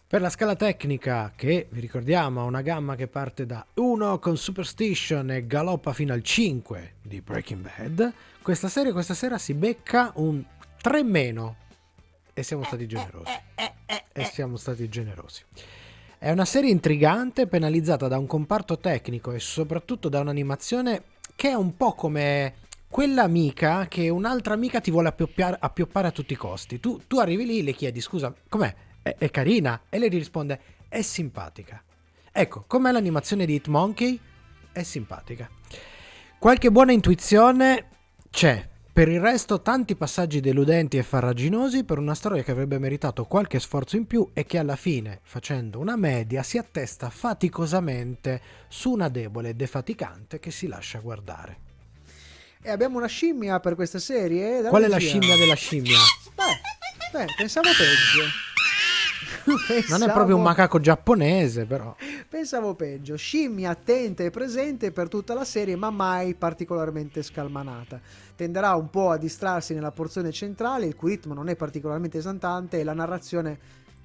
Per la scala tecnica, che vi ricordiamo ha una gamma che parte da uno con Superstition e galoppa fino al cinque di Breaking Bad, questa serie questa sera si becca un tre meno, e siamo stati generosi e siamo stati generosi è una serie intrigante, penalizzata da un comparto tecnico e soprattutto da un'animazione che è un po' come quella amica che un'altra amica ti vuole appioppare, appioppare a tutti i costi. Tu, tu arrivi lì, le chiedi scusa com'è, è, è carina, e lei ti risponde è simpatica. Ecco com'è l'animazione di Hit Monkey, è simpatica, qualche buona intuizione c'è. Per il resto tanti passaggi deludenti e farraginosi per una storia che avrebbe meritato qualche sforzo in più e che alla fine, facendo una media, si attesta faticosamente su una debole e defaticante che si lascia guardare. E abbiamo una scimmia per questa serie? Dalla Qual è la scimmia della scimmia? Beh, beh pensavo peggio. Pensavo... Non è proprio un macaco giapponese, però. Pensavo peggio. Scimmia attenta e presente per tutta la serie, ma mai particolarmente scalmanata. Tenderà un po' a distrarsi nella porzione centrale, il cui ritmo non è particolarmente esaltante e la narrazione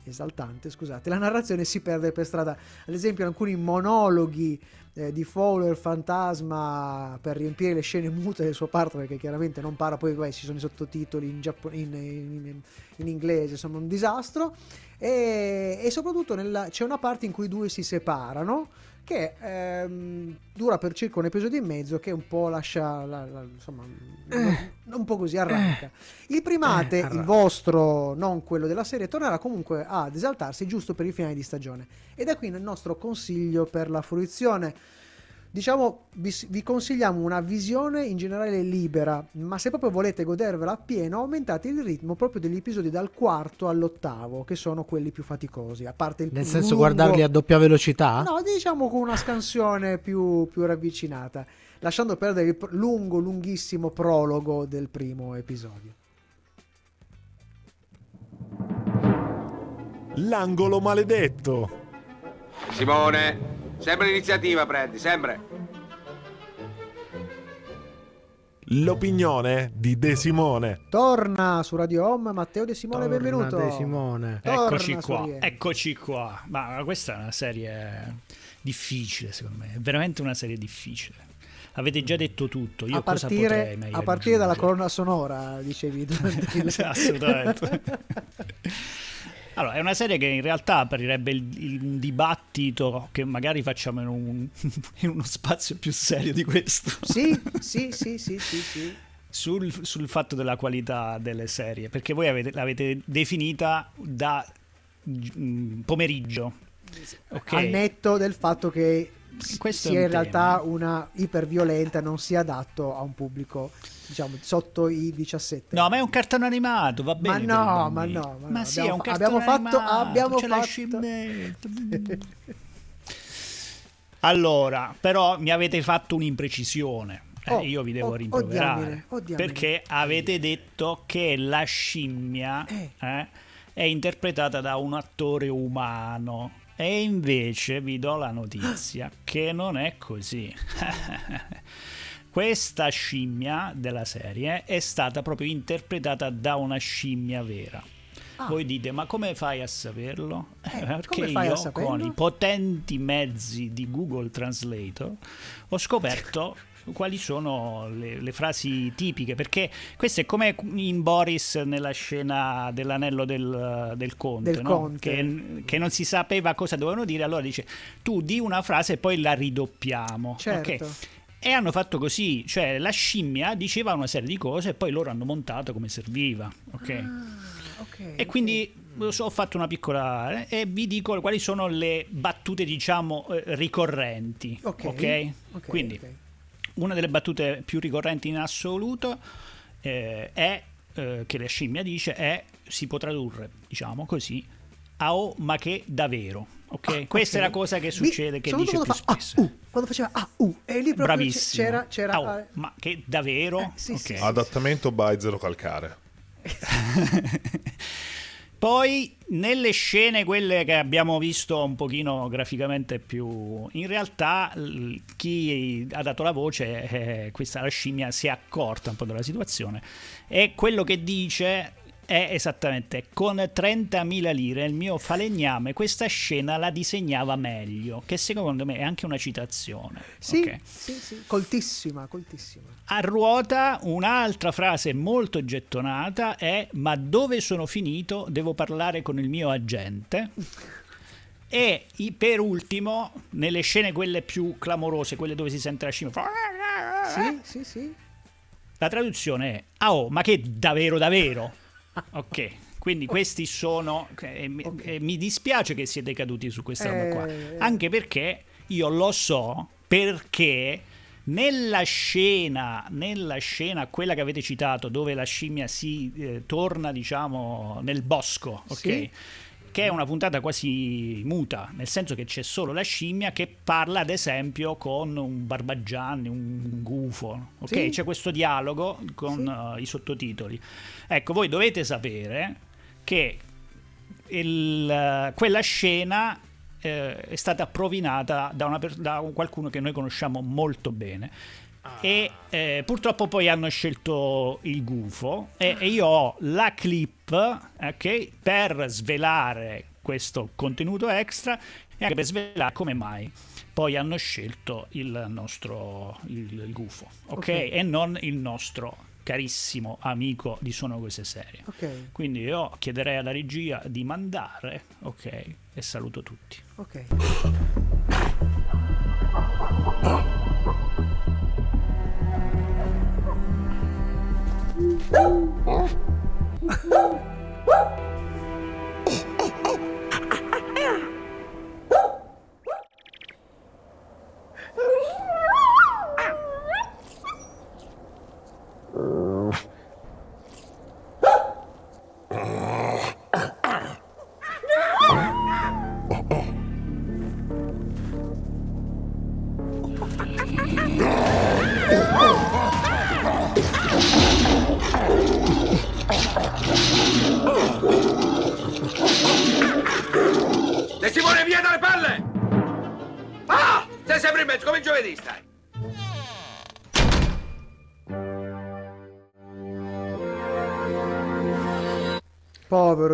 esaltante, scusate, la narrazione si perde per strada. Ad esempio, alcuni monologhi eh, di Fowler fantasma per riempire le scene mute del suo partner, che chiaramente non parla, poi beh, ci sono i sottotitoli in, giappon- in, in, in inglese, insomma un disastro. E, e soprattutto nella, c'è una parte in cui i due si separano, che ehm, dura per circa un episodio e mezzo, che un po' lascia la, la, insomma eh, un po' così arranca. Il primate, eh, arranca. Il vostro, non quello della serie, tornerà comunque ad esaltarsi giusto per il finale di stagione, e da qui il nostro consiglio per la fruizione. Diciamo, vi, vi consigliamo una visione in generale libera, ma se proprio volete godervela appieno, aumentate il ritmo proprio degli episodi dal quarto all'ottavo, che sono quelli più faticosi. A parte il Nel senso lungo, guardarli a doppia velocità? No, diciamo con una scansione più, più ravvicinata, lasciando perdere il lungo, lunghissimo prologo del primo episodio. L'angolo maledetto. Simone, sempre l'iniziativa prendi, sempre. L'opinione di De Simone. Torna su Radio Home Matteo De Simone, Torna benvenuto. De Simone. Eccoci qua, Rie. eccoci qua. Ma questa è una serie difficile, secondo me, è veramente una serie difficile. Avete già detto tutto, io a cosa partire, potrei mai A partire raggiungere? Dalla colonna sonora, dicevi. Assolutamente. Allora, è una serie che in realtà aprirebbe un dibattito che magari facciamo in, un, in uno spazio più serio di questo. Sì, sì, sì, sì, sì, sì. Sul, sul fatto della qualità delle serie, perché voi avete, l'avete definita da mh, pomeriggio. Okay. Al netto del fatto che questo sia in tema. Realtà una iperviolenta, non sia adatto a un pubblico, diciamo, sotto i diciassette. No, ma è un cartone animato, va bene. Ma no, ma no, ma, ma no. Sì, abbiamo, è un cartone abbiamo animato. Fatto, abbiamo ce fatto. Allora, però mi avete fatto un'imprecisione. Eh, oh, io vi devo oh, rimproverare oddiamine, oddiamine. Perché avete detto che la scimmia eh. Eh, è interpretata da un attore umano. E invece vi do la notizia che non è così. Questa scimmia della serie è stata proprio interpretata da una scimmia vera. Ah. Voi dite, ma come fai a saperlo? Eh, Perché io con i potenti mezzi di Google Translator ho scoperto quali sono le, le frasi tipiche, perché questo è come in Boris nella scena dell'anello del, del conte, del no? conte. Che, che non si sapeva cosa dovevano dire, allora dice tu di una frase e poi la ridoppiamo, certo. Okay. E hanno fatto così, cioè la scimmia diceva una serie di cose e poi loro hanno montato come serviva, ok? Ah. Okay, e quindi okay. ho fatto una piccola eh, e vi dico quali sono le battute, diciamo, eh, ricorrenti. Ok, okay? okay Quindi okay. una delle battute più ricorrenti in assoluto eh, è eh, che la scimmia dice è, si può tradurre, diciamo così, a o ma che davvero. Ok, ah, questa okay. è la cosa che succede, mi, che dice più fa, spesso. Ah, uh, quando faceva ah, uh, e lì proprio c'era, c'era ah, oh, ma che davvero. Eh, sì, okay. sì, adattamento sì. by Zero Calcare. Poi nelle scene quelle che abbiamo visto un pochino graficamente più, in realtà chi ha dato la voce eh, questa la scimmia si è accorta un po' della situazione e quello che dice è esattamente con trentamila lire il mio falegname questa scena la disegnava meglio, che secondo me è anche una citazione. Sì, okay. sì, sì. coltissima, coltissima. A ruota un'altra frase molto gettonata è ma dove sono finito? Devo parlare con il mio agente. E per ultimo, nelle scene quelle più clamorose, quelle dove si sente la scimmia sì, sì, sì. la traduzione è ah oh, ma che davvero davvero. Ok, quindi questi sono eh, mi, okay. eh, mi dispiace che siete caduti su questa roba eh, qua, anche perché io lo so, perché nella scena nella scena quella che avete citato dove la scimmia si eh, torna, diciamo, nel bosco, ok? Sì. Che è una puntata quasi muta, nel senso che c'è solo la scimmia che parla, ad esempio, con un Barbagianni, un gufo, ok? Sì. C'è questo dialogo con sì. uh, i sottotitoli. Ecco, voi dovete sapere che il, uh, quella scena uh, è stata provinata da, una, da qualcuno che noi conosciamo molto bene. E eh, purtroppo poi hanno scelto il gufo e, e io ho la clip, okay, per svelare questo contenuto extra e anche per svelare come mai poi hanno scelto il nostro il, il gufo, okay? ok? E non il nostro carissimo amico di Sono Cose Serie. Okay. Quindi io chiederei alla regia di mandare, ok? E saluto tutti. Ok.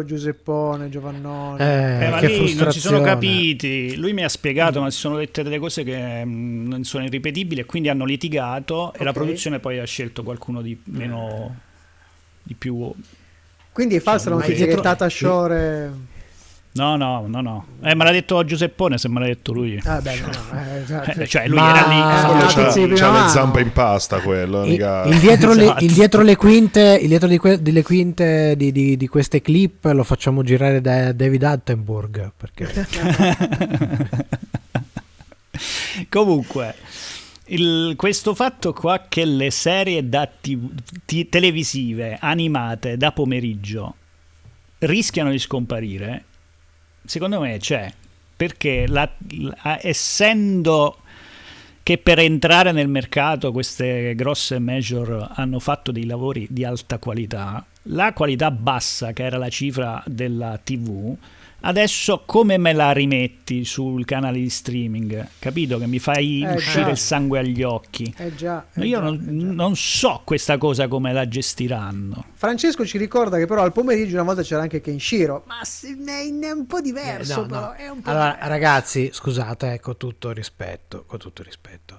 Giuseppone, Giovannone, eh, eh, ma che lì non si sono capiti. Lui mi ha spiegato, ma si sono dette delle cose che mh, non sono irripetibili e quindi hanno litigato. Okay. E la produzione poi ha scelto qualcuno di meno, di più. Quindi è falsa la notizia che Tata Sciore. No, no, no, no. Eh, me l'ha detto Giuseppone, se me l'ha detto lui. Ah, beh, no, no, eh, esatto. eh, cioè, lui ma... era lì. C'ha, c'ha le zampe in pasta quello. In, indietro, esatto. le, indietro le quinte, indietro di que, delle quinte di, di, di queste clip lo facciamo girare da David Attenborough. Perché... Comunque, il, questo fatto qua che le serie da t- t- televisive animate da pomeriggio rischiano di scomparire, secondo me c'è, perché la, la, essendo che per entrare nel mercato queste grosse major hanno fatto dei lavori di alta qualità, la qualità bassa che era la cifra della tivù adesso come me la rimetti sul canale di streaming, capito? Che mi fai eh uscire già. il sangue agli occhi. Eh già, eh Io già, non, eh già. non so questa cosa come la gestiranno. Francesco ci ricorda che però al pomeriggio una volta c'era anche Kenshiro, ma è un po' diverso. Eh, no, però. No. È un po' allora diverso. Ragazzi, scusate, eh, con tutto rispetto, con tutto rispetto,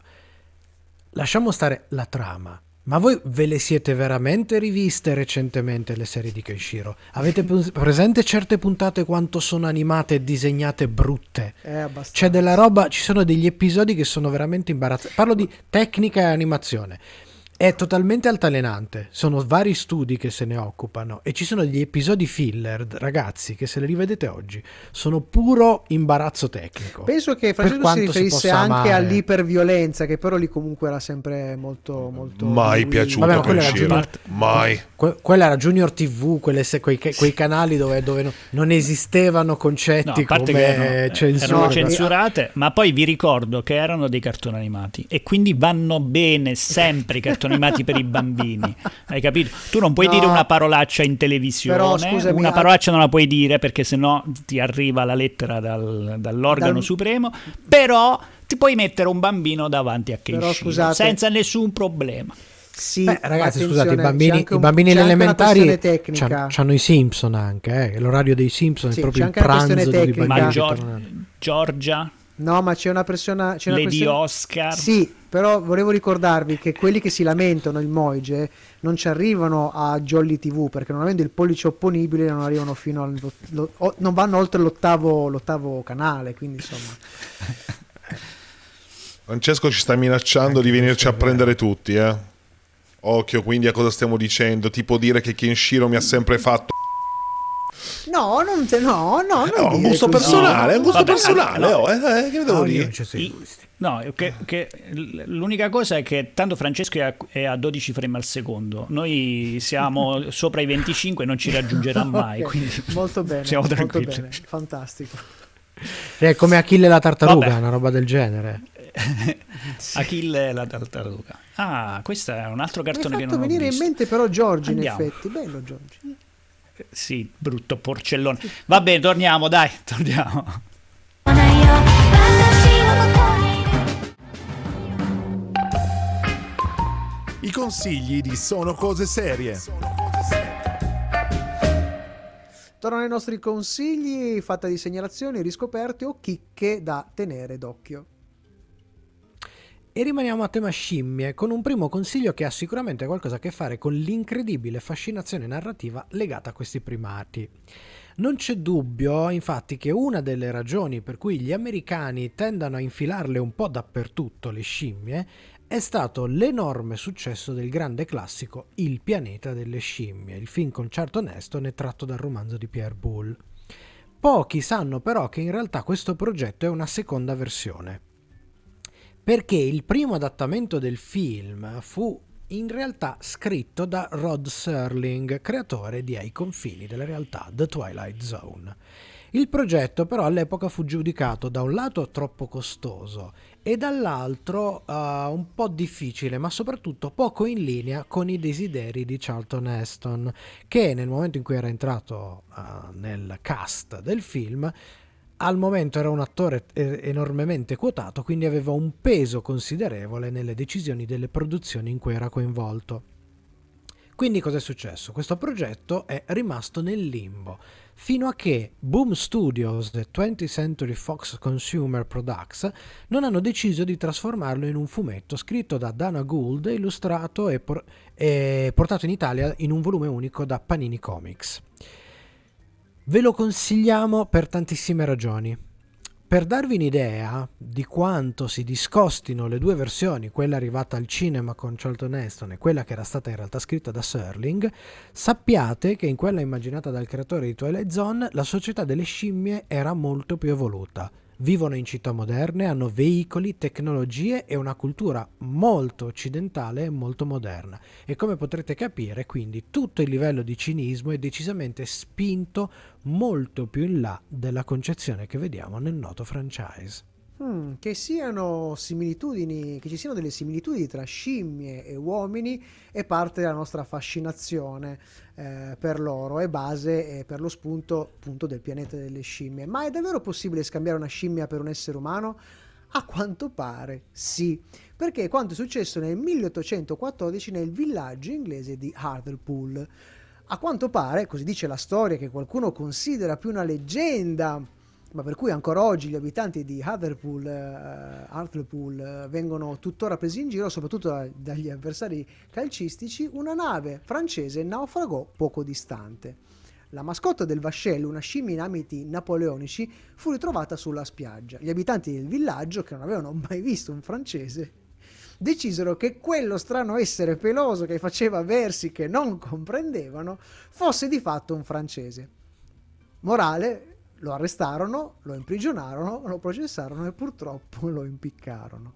lasciamo stare la trama. Ma voi ve le siete veramente riviste recentemente le serie di Kenshiro? Avete presente certe puntate quanto sono animate e disegnate brutte? È abbastanza. C'è della roba, ci sono degli episodi che sono veramente imbarazzanti. Parlo di tecnica e animazione. È totalmente altalenante. Sono vari studi che se ne occupano e ci sono degli episodi filler, ragazzi, che se li rivedete oggi sono puro imbarazzo tecnico. Penso che Francesco si riferisse si anche amare. all'iperviolenza, che però lì comunque era sempre molto molto mai piaciuto. Vabbè, ma quella, era junior, mai. Que- quella era Junior T V, quelle se- quei, quei canali dove, dove no, non esistevano concetti no, come erano, censura, erano censurate, ma poi vi ricordo che erano dei cartoni animati e quindi vanno bene sempre i cartoni animati per i bambini, hai capito? Tu non puoi no, dire una parolaccia in televisione, però, scusami, una parolaccia non la puoi dire perché sennò ti arriva la lettera dal, dall'organo dal... supremo, però ti puoi mettere un bambino davanti a Kenshiro senza nessun problema. Sì, beh, ragazzi, scusate, i bambini, un, i bambini elementari hanno i Simpson anche, eh? L'orario dei Simpson sì, è proprio il pranzo dei bambini. Gior- Giorgia No, ma c'è una persona. C'è una Lady persona... Oscar. Sì, però volevo ricordarvi che quelli che si lamentano il Moige non ci arrivano a Jolly T V perché non avendo il pollice opponibile non arrivano fino al. Lo... O... non vanno oltre l'ottavo, l'ottavo canale. Quindi insomma. Francesco ci sta minacciando di venirci a prendere tutti, eh. Occhio, quindi a cosa stiamo dicendo? Tipo dire che Kenshiro mi ha sempre fatto. No, non te, no, no, non no un gusto personale, un gusto Vabbè, personale. No, oh, eh, che devo no, dire? I, no, che, che l'unica cosa è che tanto Francesco è a, è a dodici frame al secondo. Noi siamo sopra i venticinque, non ci raggiungerà mai. Okay. Quindi molto bene, siamo tranquilli. Molto bene, fantastico. È come Achille e la tartaruga, Vabbè. una roba del genere. Achille e la tartaruga. Ah, questo è un altro cartone che non ho visto. Mi è fatto venire in mente però Giorgi, Andiamo. in effetti, bello Giorgi. Sì, brutto porcellone. Va bene, torniamo, dai, torniamo. I consigli di Sono Cose Serie. Tornano i nostri consigli, fatta di segnalazioni, riscoperte o chicche da tenere d'occhio. E rimaniamo a tema scimmie con un primo consiglio che ha sicuramente qualcosa a che fare con l'incredibile fascinazione narrativa legata a questi primati. Non c'è dubbio, infatti, che una delle ragioni per cui gli americani tendano a infilarle un po' dappertutto le scimmie è stato l'enorme successo del grande classico Il pianeta delle scimmie, il film con Charlton Heston è tratto dal romanzo di Pierre Boulle. Pochi sanno però che in realtà questo progetto è una seconda versione, perché il primo adattamento del film fu in realtà scritto da Rod Serling, creatore di Ai confini della realtà, The Twilight Zone. Il progetto però all'epoca fu giudicato da un lato troppo costoso e dall'altro uh, un po' difficile, ma soprattutto poco in linea con i desideri di Charlton Heston, che nel momento in cui era entrato uh, nel cast del film, al momento era un attore enormemente quotato, quindi aveva un peso considerevole nelle decisioni delle produzioni in cui era coinvolto. Quindi cosa è successo? Questo progetto è rimasto nel limbo, fino a che Boom Studios e twentieth Century Fox Consumer Products non hanno deciso di trasformarlo in un fumetto scritto da Dana Gould, illustrato e, por- e portato in Italia in un volume unico da Panini Comics. Ve lo consigliamo per tantissime ragioni. Per darvi un'idea di quanto si discostino le due versioni, quella arrivata al cinema con Charlton Heston e quella che era stata in realtà scritta da Serling, sappiate che in quella immaginata dal creatore di Twilight Zone la società delle scimmie era molto più evoluta. Vivono in città moderne, hanno veicoli, tecnologie e una cultura molto occidentale e molto moderna. E come potrete capire, quindi, tutto il livello di cinismo è decisamente spinto molto più in là della concezione che vediamo nel noto franchise. Mm, che siano similitudini, che ci siano delle similitudini tra scimmie e uomini è parte della nostra fascinazione eh, per loro, è base eh, per lo spunto appunto del pianeta delle scimmie. Ma è davvero possibile scambiare una scimmia per un essere umano? A quanto pare sì, perché quanto è successo nel milleottocentoquattordici nel villaggio inglese di Hartlepool. A quanto pare, così dice la storia, che qualcuno considera più una leggenda, ma per cui ancora oggi gli abitanti di Hartlepool, uh, Hartlepool uh, vengono tuttora presi in giro, soprattutto da, dagli avversari calcistici, una nave francese naufragò poco distante. La mascotte del vascello, una scimmia in abiti napoleonici, fu ritrovata sulla spiaggia. Gli abitanti del villaggio, che non avevano mai visto un francese, decisero che quello strano essere peloso che faceva versi che non comprendevano fosse di fatto un francese. Morale: lo arrestarono, lo imprigionarono, lo processarono e purtroppo lo impiccarono.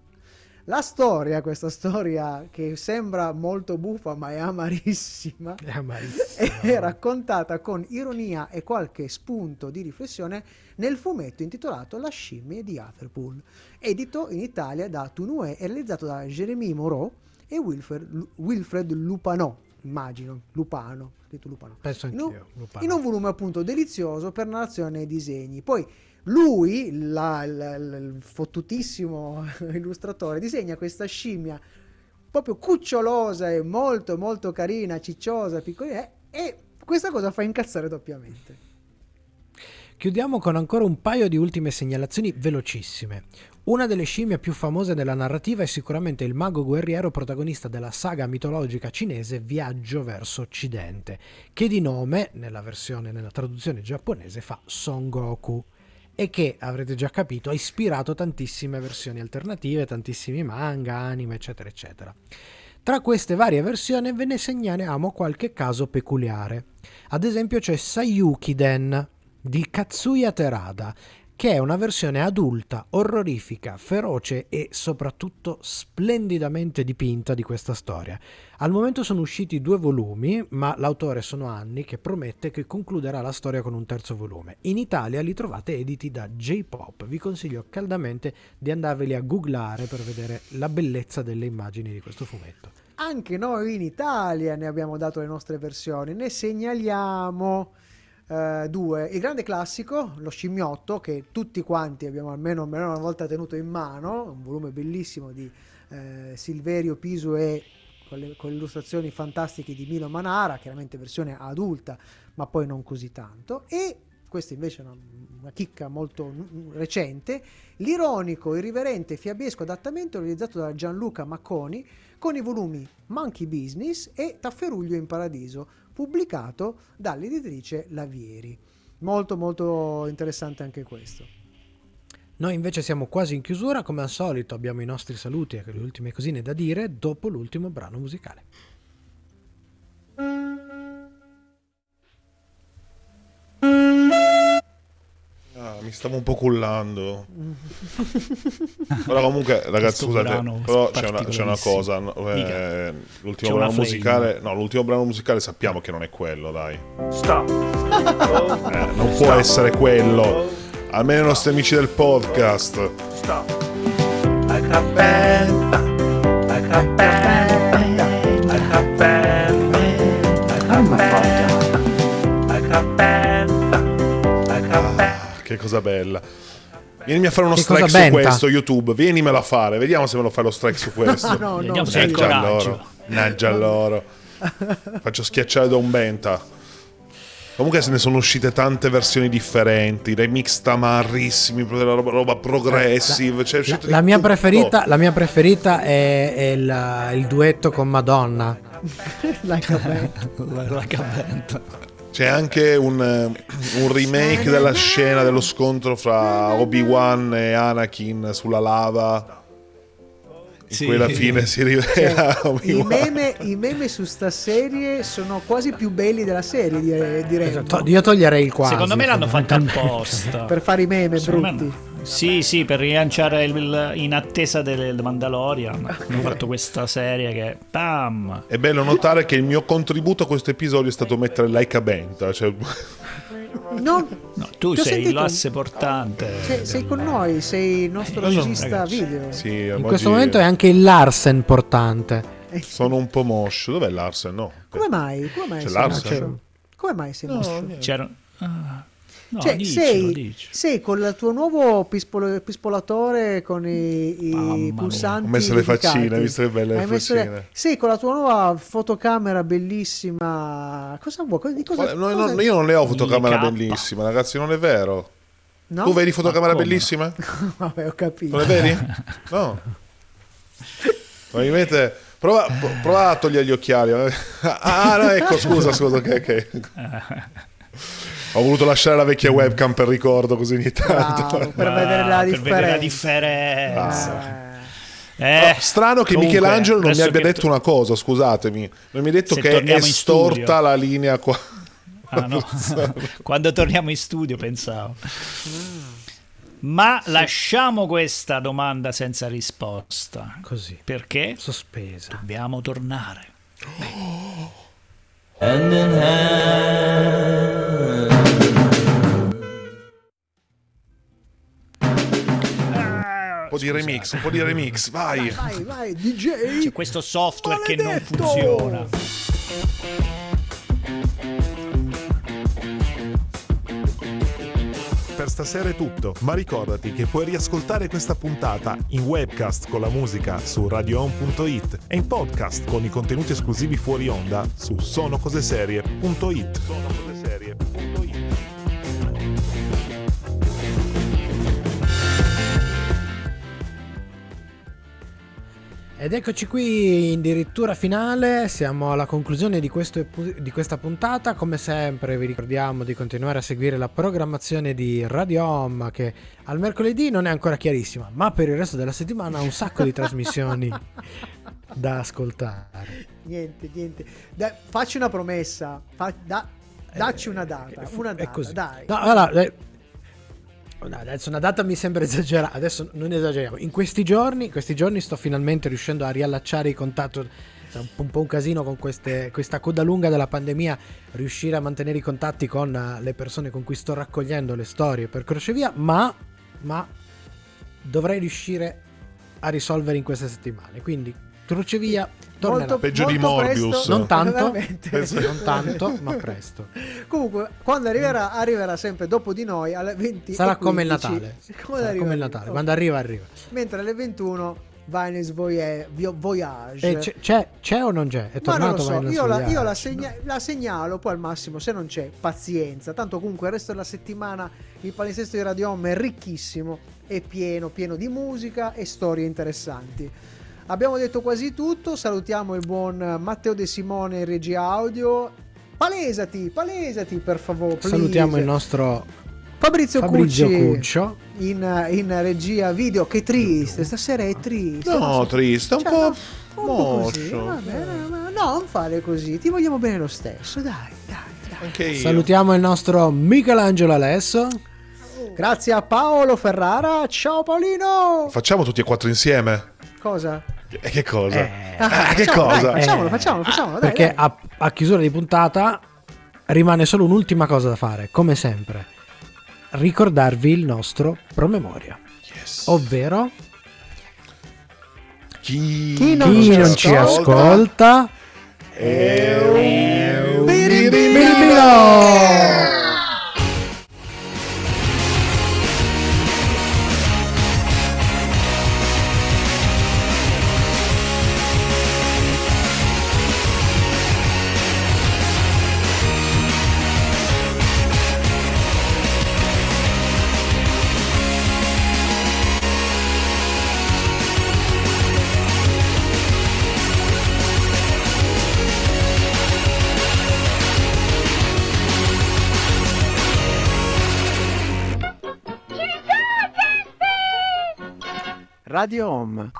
La storia, questa storia che sembra molto buffa ma è amarissima, è, amarissima. È raccontata con ironia e qualche spunto di riflessione nel fumetto intitolato La scimmia di Hartlepool, edito in Italia da Tunue e realizzato da Jérémy Moreau e Wilfred, Wilfred Lupano. Immagino, Lupano, detto Lupano. Penso anch'io, Lupano. In un volume appunto delizioso per narrazione e disegni. Poi lui, la, la, la, il fottutissimo illustratore, disegna questa scimmia proprio cucciolosa e molto molto carina, cicciosa, piccolina, e questa cosa fa incazzare doppiamente. Chiudiamo con ancora un paio di ultime segnalazioni velocissime. Una delle scimmie più famose della narrativa è sicuramente il mago guerriero protagonista della saga mitologica cinese Viaggio verso Occidente, che di nome, nella versione, nella traduzione giapponese, fa Son Goku, e che, avrete già capito, ha ispirato tantissime versioni alternative, tantissimi manga, anime, eccetera, eccetera. Tra queste varie versioni ve ne segnaliamo qualche caso peculiare. Ad esempio c'è Sayukiden di Katsuya Terada, che è una versione adulta, orrorifica, feroce e soprattutto splendidamente dipinta di questa storia. Al momento sono usciti due volumi, ma l'autore sono anni che promette che concluderà la storia con un terzo volume. In Italia li trovate editi da J-Pop. Vi consiglio caldamente di andarveli a googlare per vedere la bellezza delle immagini di questo fumetto. Anche noi in Italia ne abbiamo dato le nostre versioni, ne segnaliamo... Uh, due. Il grande classico, lo scimmiotto, che tutti quanti abbiamo almeno, almeno una volta tenuto in mano, un volume bellissimo di uh, Silverio Piso e con le con illustrazioni fantastiche di Milo Manara, chiaramente versione adulta, ma poi non così tanto. E questa invece è una, una chicca molto n- recente, l'ironico, irriverente, fiabesco adattamento realizzato da Gianluca Macconi con i volumi Monkey Business e Tafferuglio in Paradiso, pubblicato dall'editrice Lavieri. Molto molto interessante anche questo. Noi invece siamo quasi in chiusura, come al solito abbiamo i nostri saluti e le ultime cosine da dire dopo l'ultimo brano musicale. Ah, mi stavo un po' cullando. Però comunque ragazzi, scusate, però c'è una, c'è una cosa, eh, l'ultimo c'è brano musicale, no, l'ultimo brano musicale sappiamo che non è quello, dai. Stop. Eh, non può Stop. essere quello. Almeno i nostri amici del podcast. Stop. Acapella. Acapella. Acapella. Acapella. Che cosa bella. Vienimi a fare uno che strike su benta. questo YouTube. Vienimelo a fare. Vediamo se me lo fai lo strike su questo. No, no, no. Naggia loro. Naggia loro. Faccio schiacciare da un benta. Comunque se ne sono uscite tante versioni differenti. Remix tamarrissimi. Roba, roba progressive. Cioè, la, la, mia preferita, la mia preferita è, è la, il duetto con Madonna. La cabenta. C'è anche un, un remake della scena dello scontro fra Obi-Wan e Anakin sulla lava. In sì. cui alla fine si rivela cioè, Obi-Wan. I meme, i meme su sta serie sono quasi più belli della serie, direi. Dire. Io toglierei il quasi. Secondo me l'hanno fatta apposta. Per fare i meme Secondo brutti. Me... Sì, sì, per rilanciare il, il, in attesa del Mandalorian. Abbiamo fatto questa serie che bam! È bello notare che il mio contributo a questo episodio è stato mettere like a benta, cioè... no, no, tu sei l'asse portante. Sei, sei con noi, sei il nostro eh, regista video. Sì, in questo momento è anche il Larsen portante. Sono un po' moscio. Dov'è Larsen? No. Come mai? Come mai C'è Larsen? Come mai sei no, moscio? C'era... Ah. No, cioè, dici, sei, dici. sei con il tuo nuovo pispolo, pispolatore con i, i pulsanti. Ho messo le faccine, visto che belle le faccine. Le... Sei con la tua nuova fotocamera bellissima. Cosa vuoi? Di cosa, no, cosa... No, io non le ho fotocamera K. bellissima, ragazzi, non è vero. No? Tu vedi fotocamera bellissima? Vabbè, ho capito. Non le vedi? No. Probabilmente... Prova, prova a togliere gli occhiali. Ah, no, ecco, scusa, scusa, ok, ok. Ho voluto lasciare la vecchia webcam per ricordo, così ogni tanto wow, per, ah, vedere la per vedere la differenza. Ah. Eh, strano che comunque, Michelangelo non mi abbia detto tu... una cosa, scusatemi, non mi ha detto Se che è storta la linea qua. Ah, no. Quando torniamo in studio pensavo. Ma sì. lasciamo questa domanda senza risposta, così, perché sospesa. Dobbiamo tornare. Oh. Hand in hand. Un po' di remix, un po' di remix, vai! Vai, vai, vai D J! C'è questo software Maledetto. che non funziona. Per stasera è tutto, ma ricordati che puoi riascoltare questa puntata in webcast con la musica su radio home punto it e in podcast con i contenuti esclusivi fuori onda su sono cose serie punto it. sono cose serie punto it Ed eccoci qui in dirittura finale, siamo alla conclusione di, questo, di questa puntata. Come sempre vi ricordiamo di continuare a seguire la programmazione di Radio Home, che al mercoledì non è ancora chiarissima, ma per il resto della settimana ha un sacco di trasmissioni da ascoltare. Niente, niente, dai, facci una promessa, fa, da, dacci una data, una data, è così. dai. No, allora, No, adesso una data mi sembra esagerata, adesso non esageriamo. In questi giorni, questi giorni sto finalmente riuscendo a riallacciare i contatti. È un po' un casino con queste, questa coda lunga della pandemia, riuscire a mantenere i contatti con le persone con cui sto raccogliendo le storie per crocevia, ma, ma dovrei riuscire a risolvere in queste settimane. Quindi crocevia tornerà. Peggio di Morbius. Non tanto, non tanto, ma presto. Comunque, quando arriverà, arriverà sempre dopo di noi alle venti. Sarà e quindici, come il Natale. Come, Sarà come il Natale. Quando arriva, arriva. Mentre alle ventuno Violence Voyage. Eh, c'è, c'è, c'è o non c'è? È tornato. Ma non lo so, io, la, io la, segna, no. la segnalo, poi al massimo se non c'è pazienza, tanto comunque il resto della settimana il palinsesto di Radio Home è ricchissimo, è pieno pieno di musica e storie interessanti. Abbiamo detto quasi tutto, salutiamo il buon Matteo De Simone in regia audio. Palesati, palesati per favore, please. Salutiamo il nostro Fabrizio, Fabrizio Cucci, Cuccio in, in regia video, che triste, stasera è triste. No, triste, un cioè, po', no, un po' così, vabbè, no, non fare così, ti vogliamo bene lo stesso, dai, dai, dai. Okay, salutiamo io. il nostro Michelangelo Alesso. Grazie a Paolo Ferrara, ciao Paolino. Facciamo tutti e quattro insieme. Cosa? Che cosa? Eh, ah, che facciamo, cosa? Dai, facciamolo, eh, facciamolo, facciamolo. Dai, perché dai. A, a chiusura di puntata rimane solo un'ultima cosa da fare, come sempre. Ricordarvi il nostro promemoria. Yes. Ovvero chi, chi non, chi non ci ascolta è un birbino. Radio Home.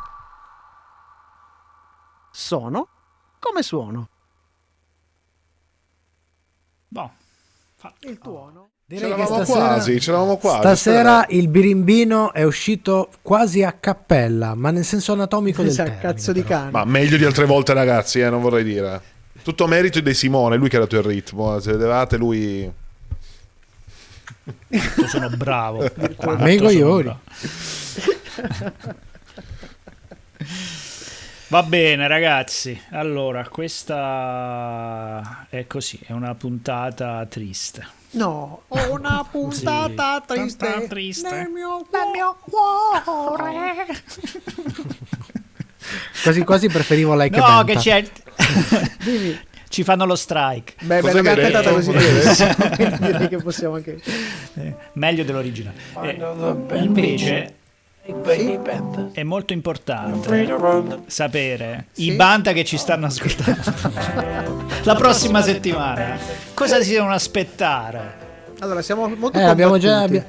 Sono come suono. Boh. Il tuono. Direi che stasera, quasi, ce l'avamo quasi. Stasera però. Il birimbino è uscito quasi a cappella, ma nel senso anatomico del termine. Cazzo di cane. Ma meglio di altre volte, ragazzi, eh, non vorrei dire. Tutto merito di Simone, lui che ha dato il ritmo. Se vedevate lui... Io sono bravo. Me coglioni. Va bene ragazzi, allora questa è così, è una puntata triste. No, ho una puntata sì. triste, triste nel mio, nel mio cuore. Quasi quasi preferivo Like no, Benta. Che c'è dimmi. Ci fanno lo strike. Beh, beh, non è cantata così. Direi che possiamo anche eh, meglio dell'originale. Eh, invece sì. È molto importante sapere sì. i banda che ci stanno ascoltando la prossima settimana cosa si devono aspettare. Allora siamo molto eh, combattuti, abbiamo già abbi-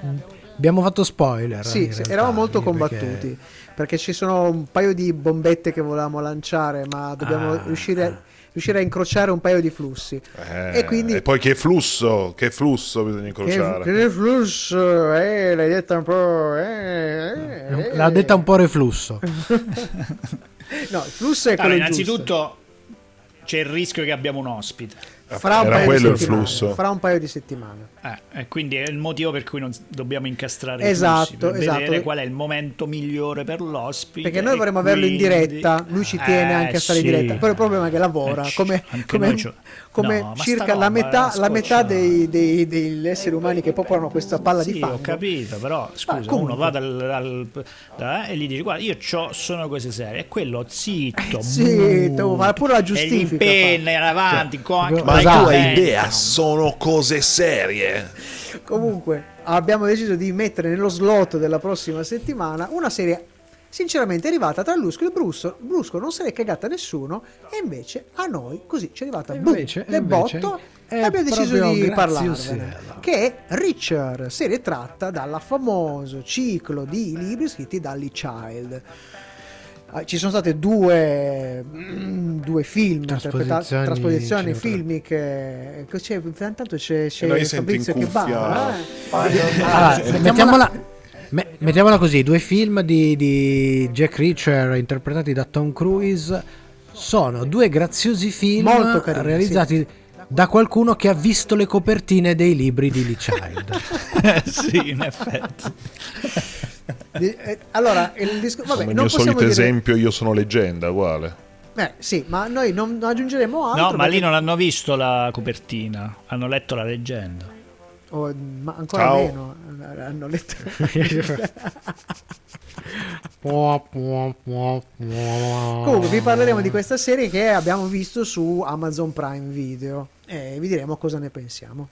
abbiamo fatto spoiler sì, realtà, sì eravamo molto combattuti perché... perché ci sono un paio di bombette che volevamo lanciare, ma dobbiamo ah, riuscire a riuscire a incrociare un paio di flussi eh, e quindi e poi che flusso che flusso bisogna incrociare che, che flusso eh, l'hai detta un po' eh, eh, l'ha detta un po' reflusso no il flusso è quello allora, innanzitutto giusto. C'è il rischio che abbiamo un ospite fra un, era paio, quello di il flusso. Fra un paio di settimane eh, e quindi è il motivo per cui non dobbiamo incastrare esatto, i flussi per esatto. vedere qual è il momento migliore per l'ospite, perché noi vorremmo quindi... averlo in diretta, lui ci tiene eh, anche a stare sì. in diretta, però il problema è che lavora eh, come, come, come no, circa la metà, la metà dei, dei, degli esseri umani che popolano questa palla sì, di fango. Ho capito, però scusa ah, uno va dal, dal, dal, da, e gli dice guarda io c'ho sono cose serie e quello zitto eh, zitto ma pure la giustifica e penna avanti ma la tua idea sono cose serie. Comunque abbiamo deciso di mettere nello slot della prossima settimana una serie sinceramente arrivata tra Lusco e Brusco. Brusco non se l'è cagata nessuno e invece a noi così ci è arrivata invece, boom, invece le botto e abbiamo deciso di parlarvene, che è Richard, serie tratta dal famoso ciclo di libri scritti da Lee Child. Ci sono state due, due film, trasposizioni, trasposizioni filmiche. C'è, intanto c'è, c'è Fabrizio che parla. Ah, mettiamola, me, mettiamola così: due film di, di Jack Reacher interpretati da Tom Cruise sono due graziosi film molto carini, realizzati. Sì. Da qualcuno che ha visto le copertine dei libri di Lee Child. Sì, in effetti. Allora, il disco... Vabbè, come il mio solito dire... esempio, io sono leggenda, uguale. Eh, sì, ma noi non aggiungeremo altro. No, ma perché... lì non hanno visto la copertina, hanno letto la leggenda. Oh, ma ancora Ciao. Meno, hanno letto. Comunque vi parleremo di questa serie che abbiamo visto su Amazon Prime Video e vi diremo cosa ne pensiamo.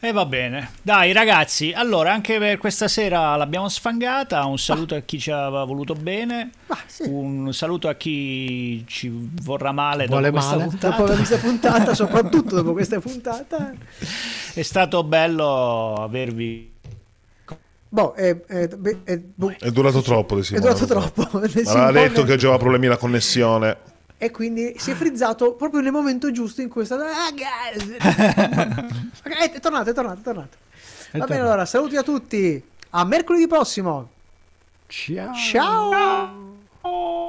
E eh, va bene, dai ragazzi, allora anche per questa sera l'abbiamo sfangata. Un saluto bah. a chi ci ha voluto bene, bah, sì. un saluto a chi ci vorrà male Vuole dopo male. questa puntata, dopo questa puntata soprattutto dopo questa puntata. È stato bello avervi. Boh, è, è, è, boh. è durato troppo, De Simone, è durato troppo. De Simone. Ma l'ha detto che aveva problemi la connessione. E quindi si è frizzato proprio nel momento giusto in cui è stato. È tornato, è tornato, è tornato. Va bene, allora saluti a tutti. A mercoledì prossimo. Ciao. Ciao.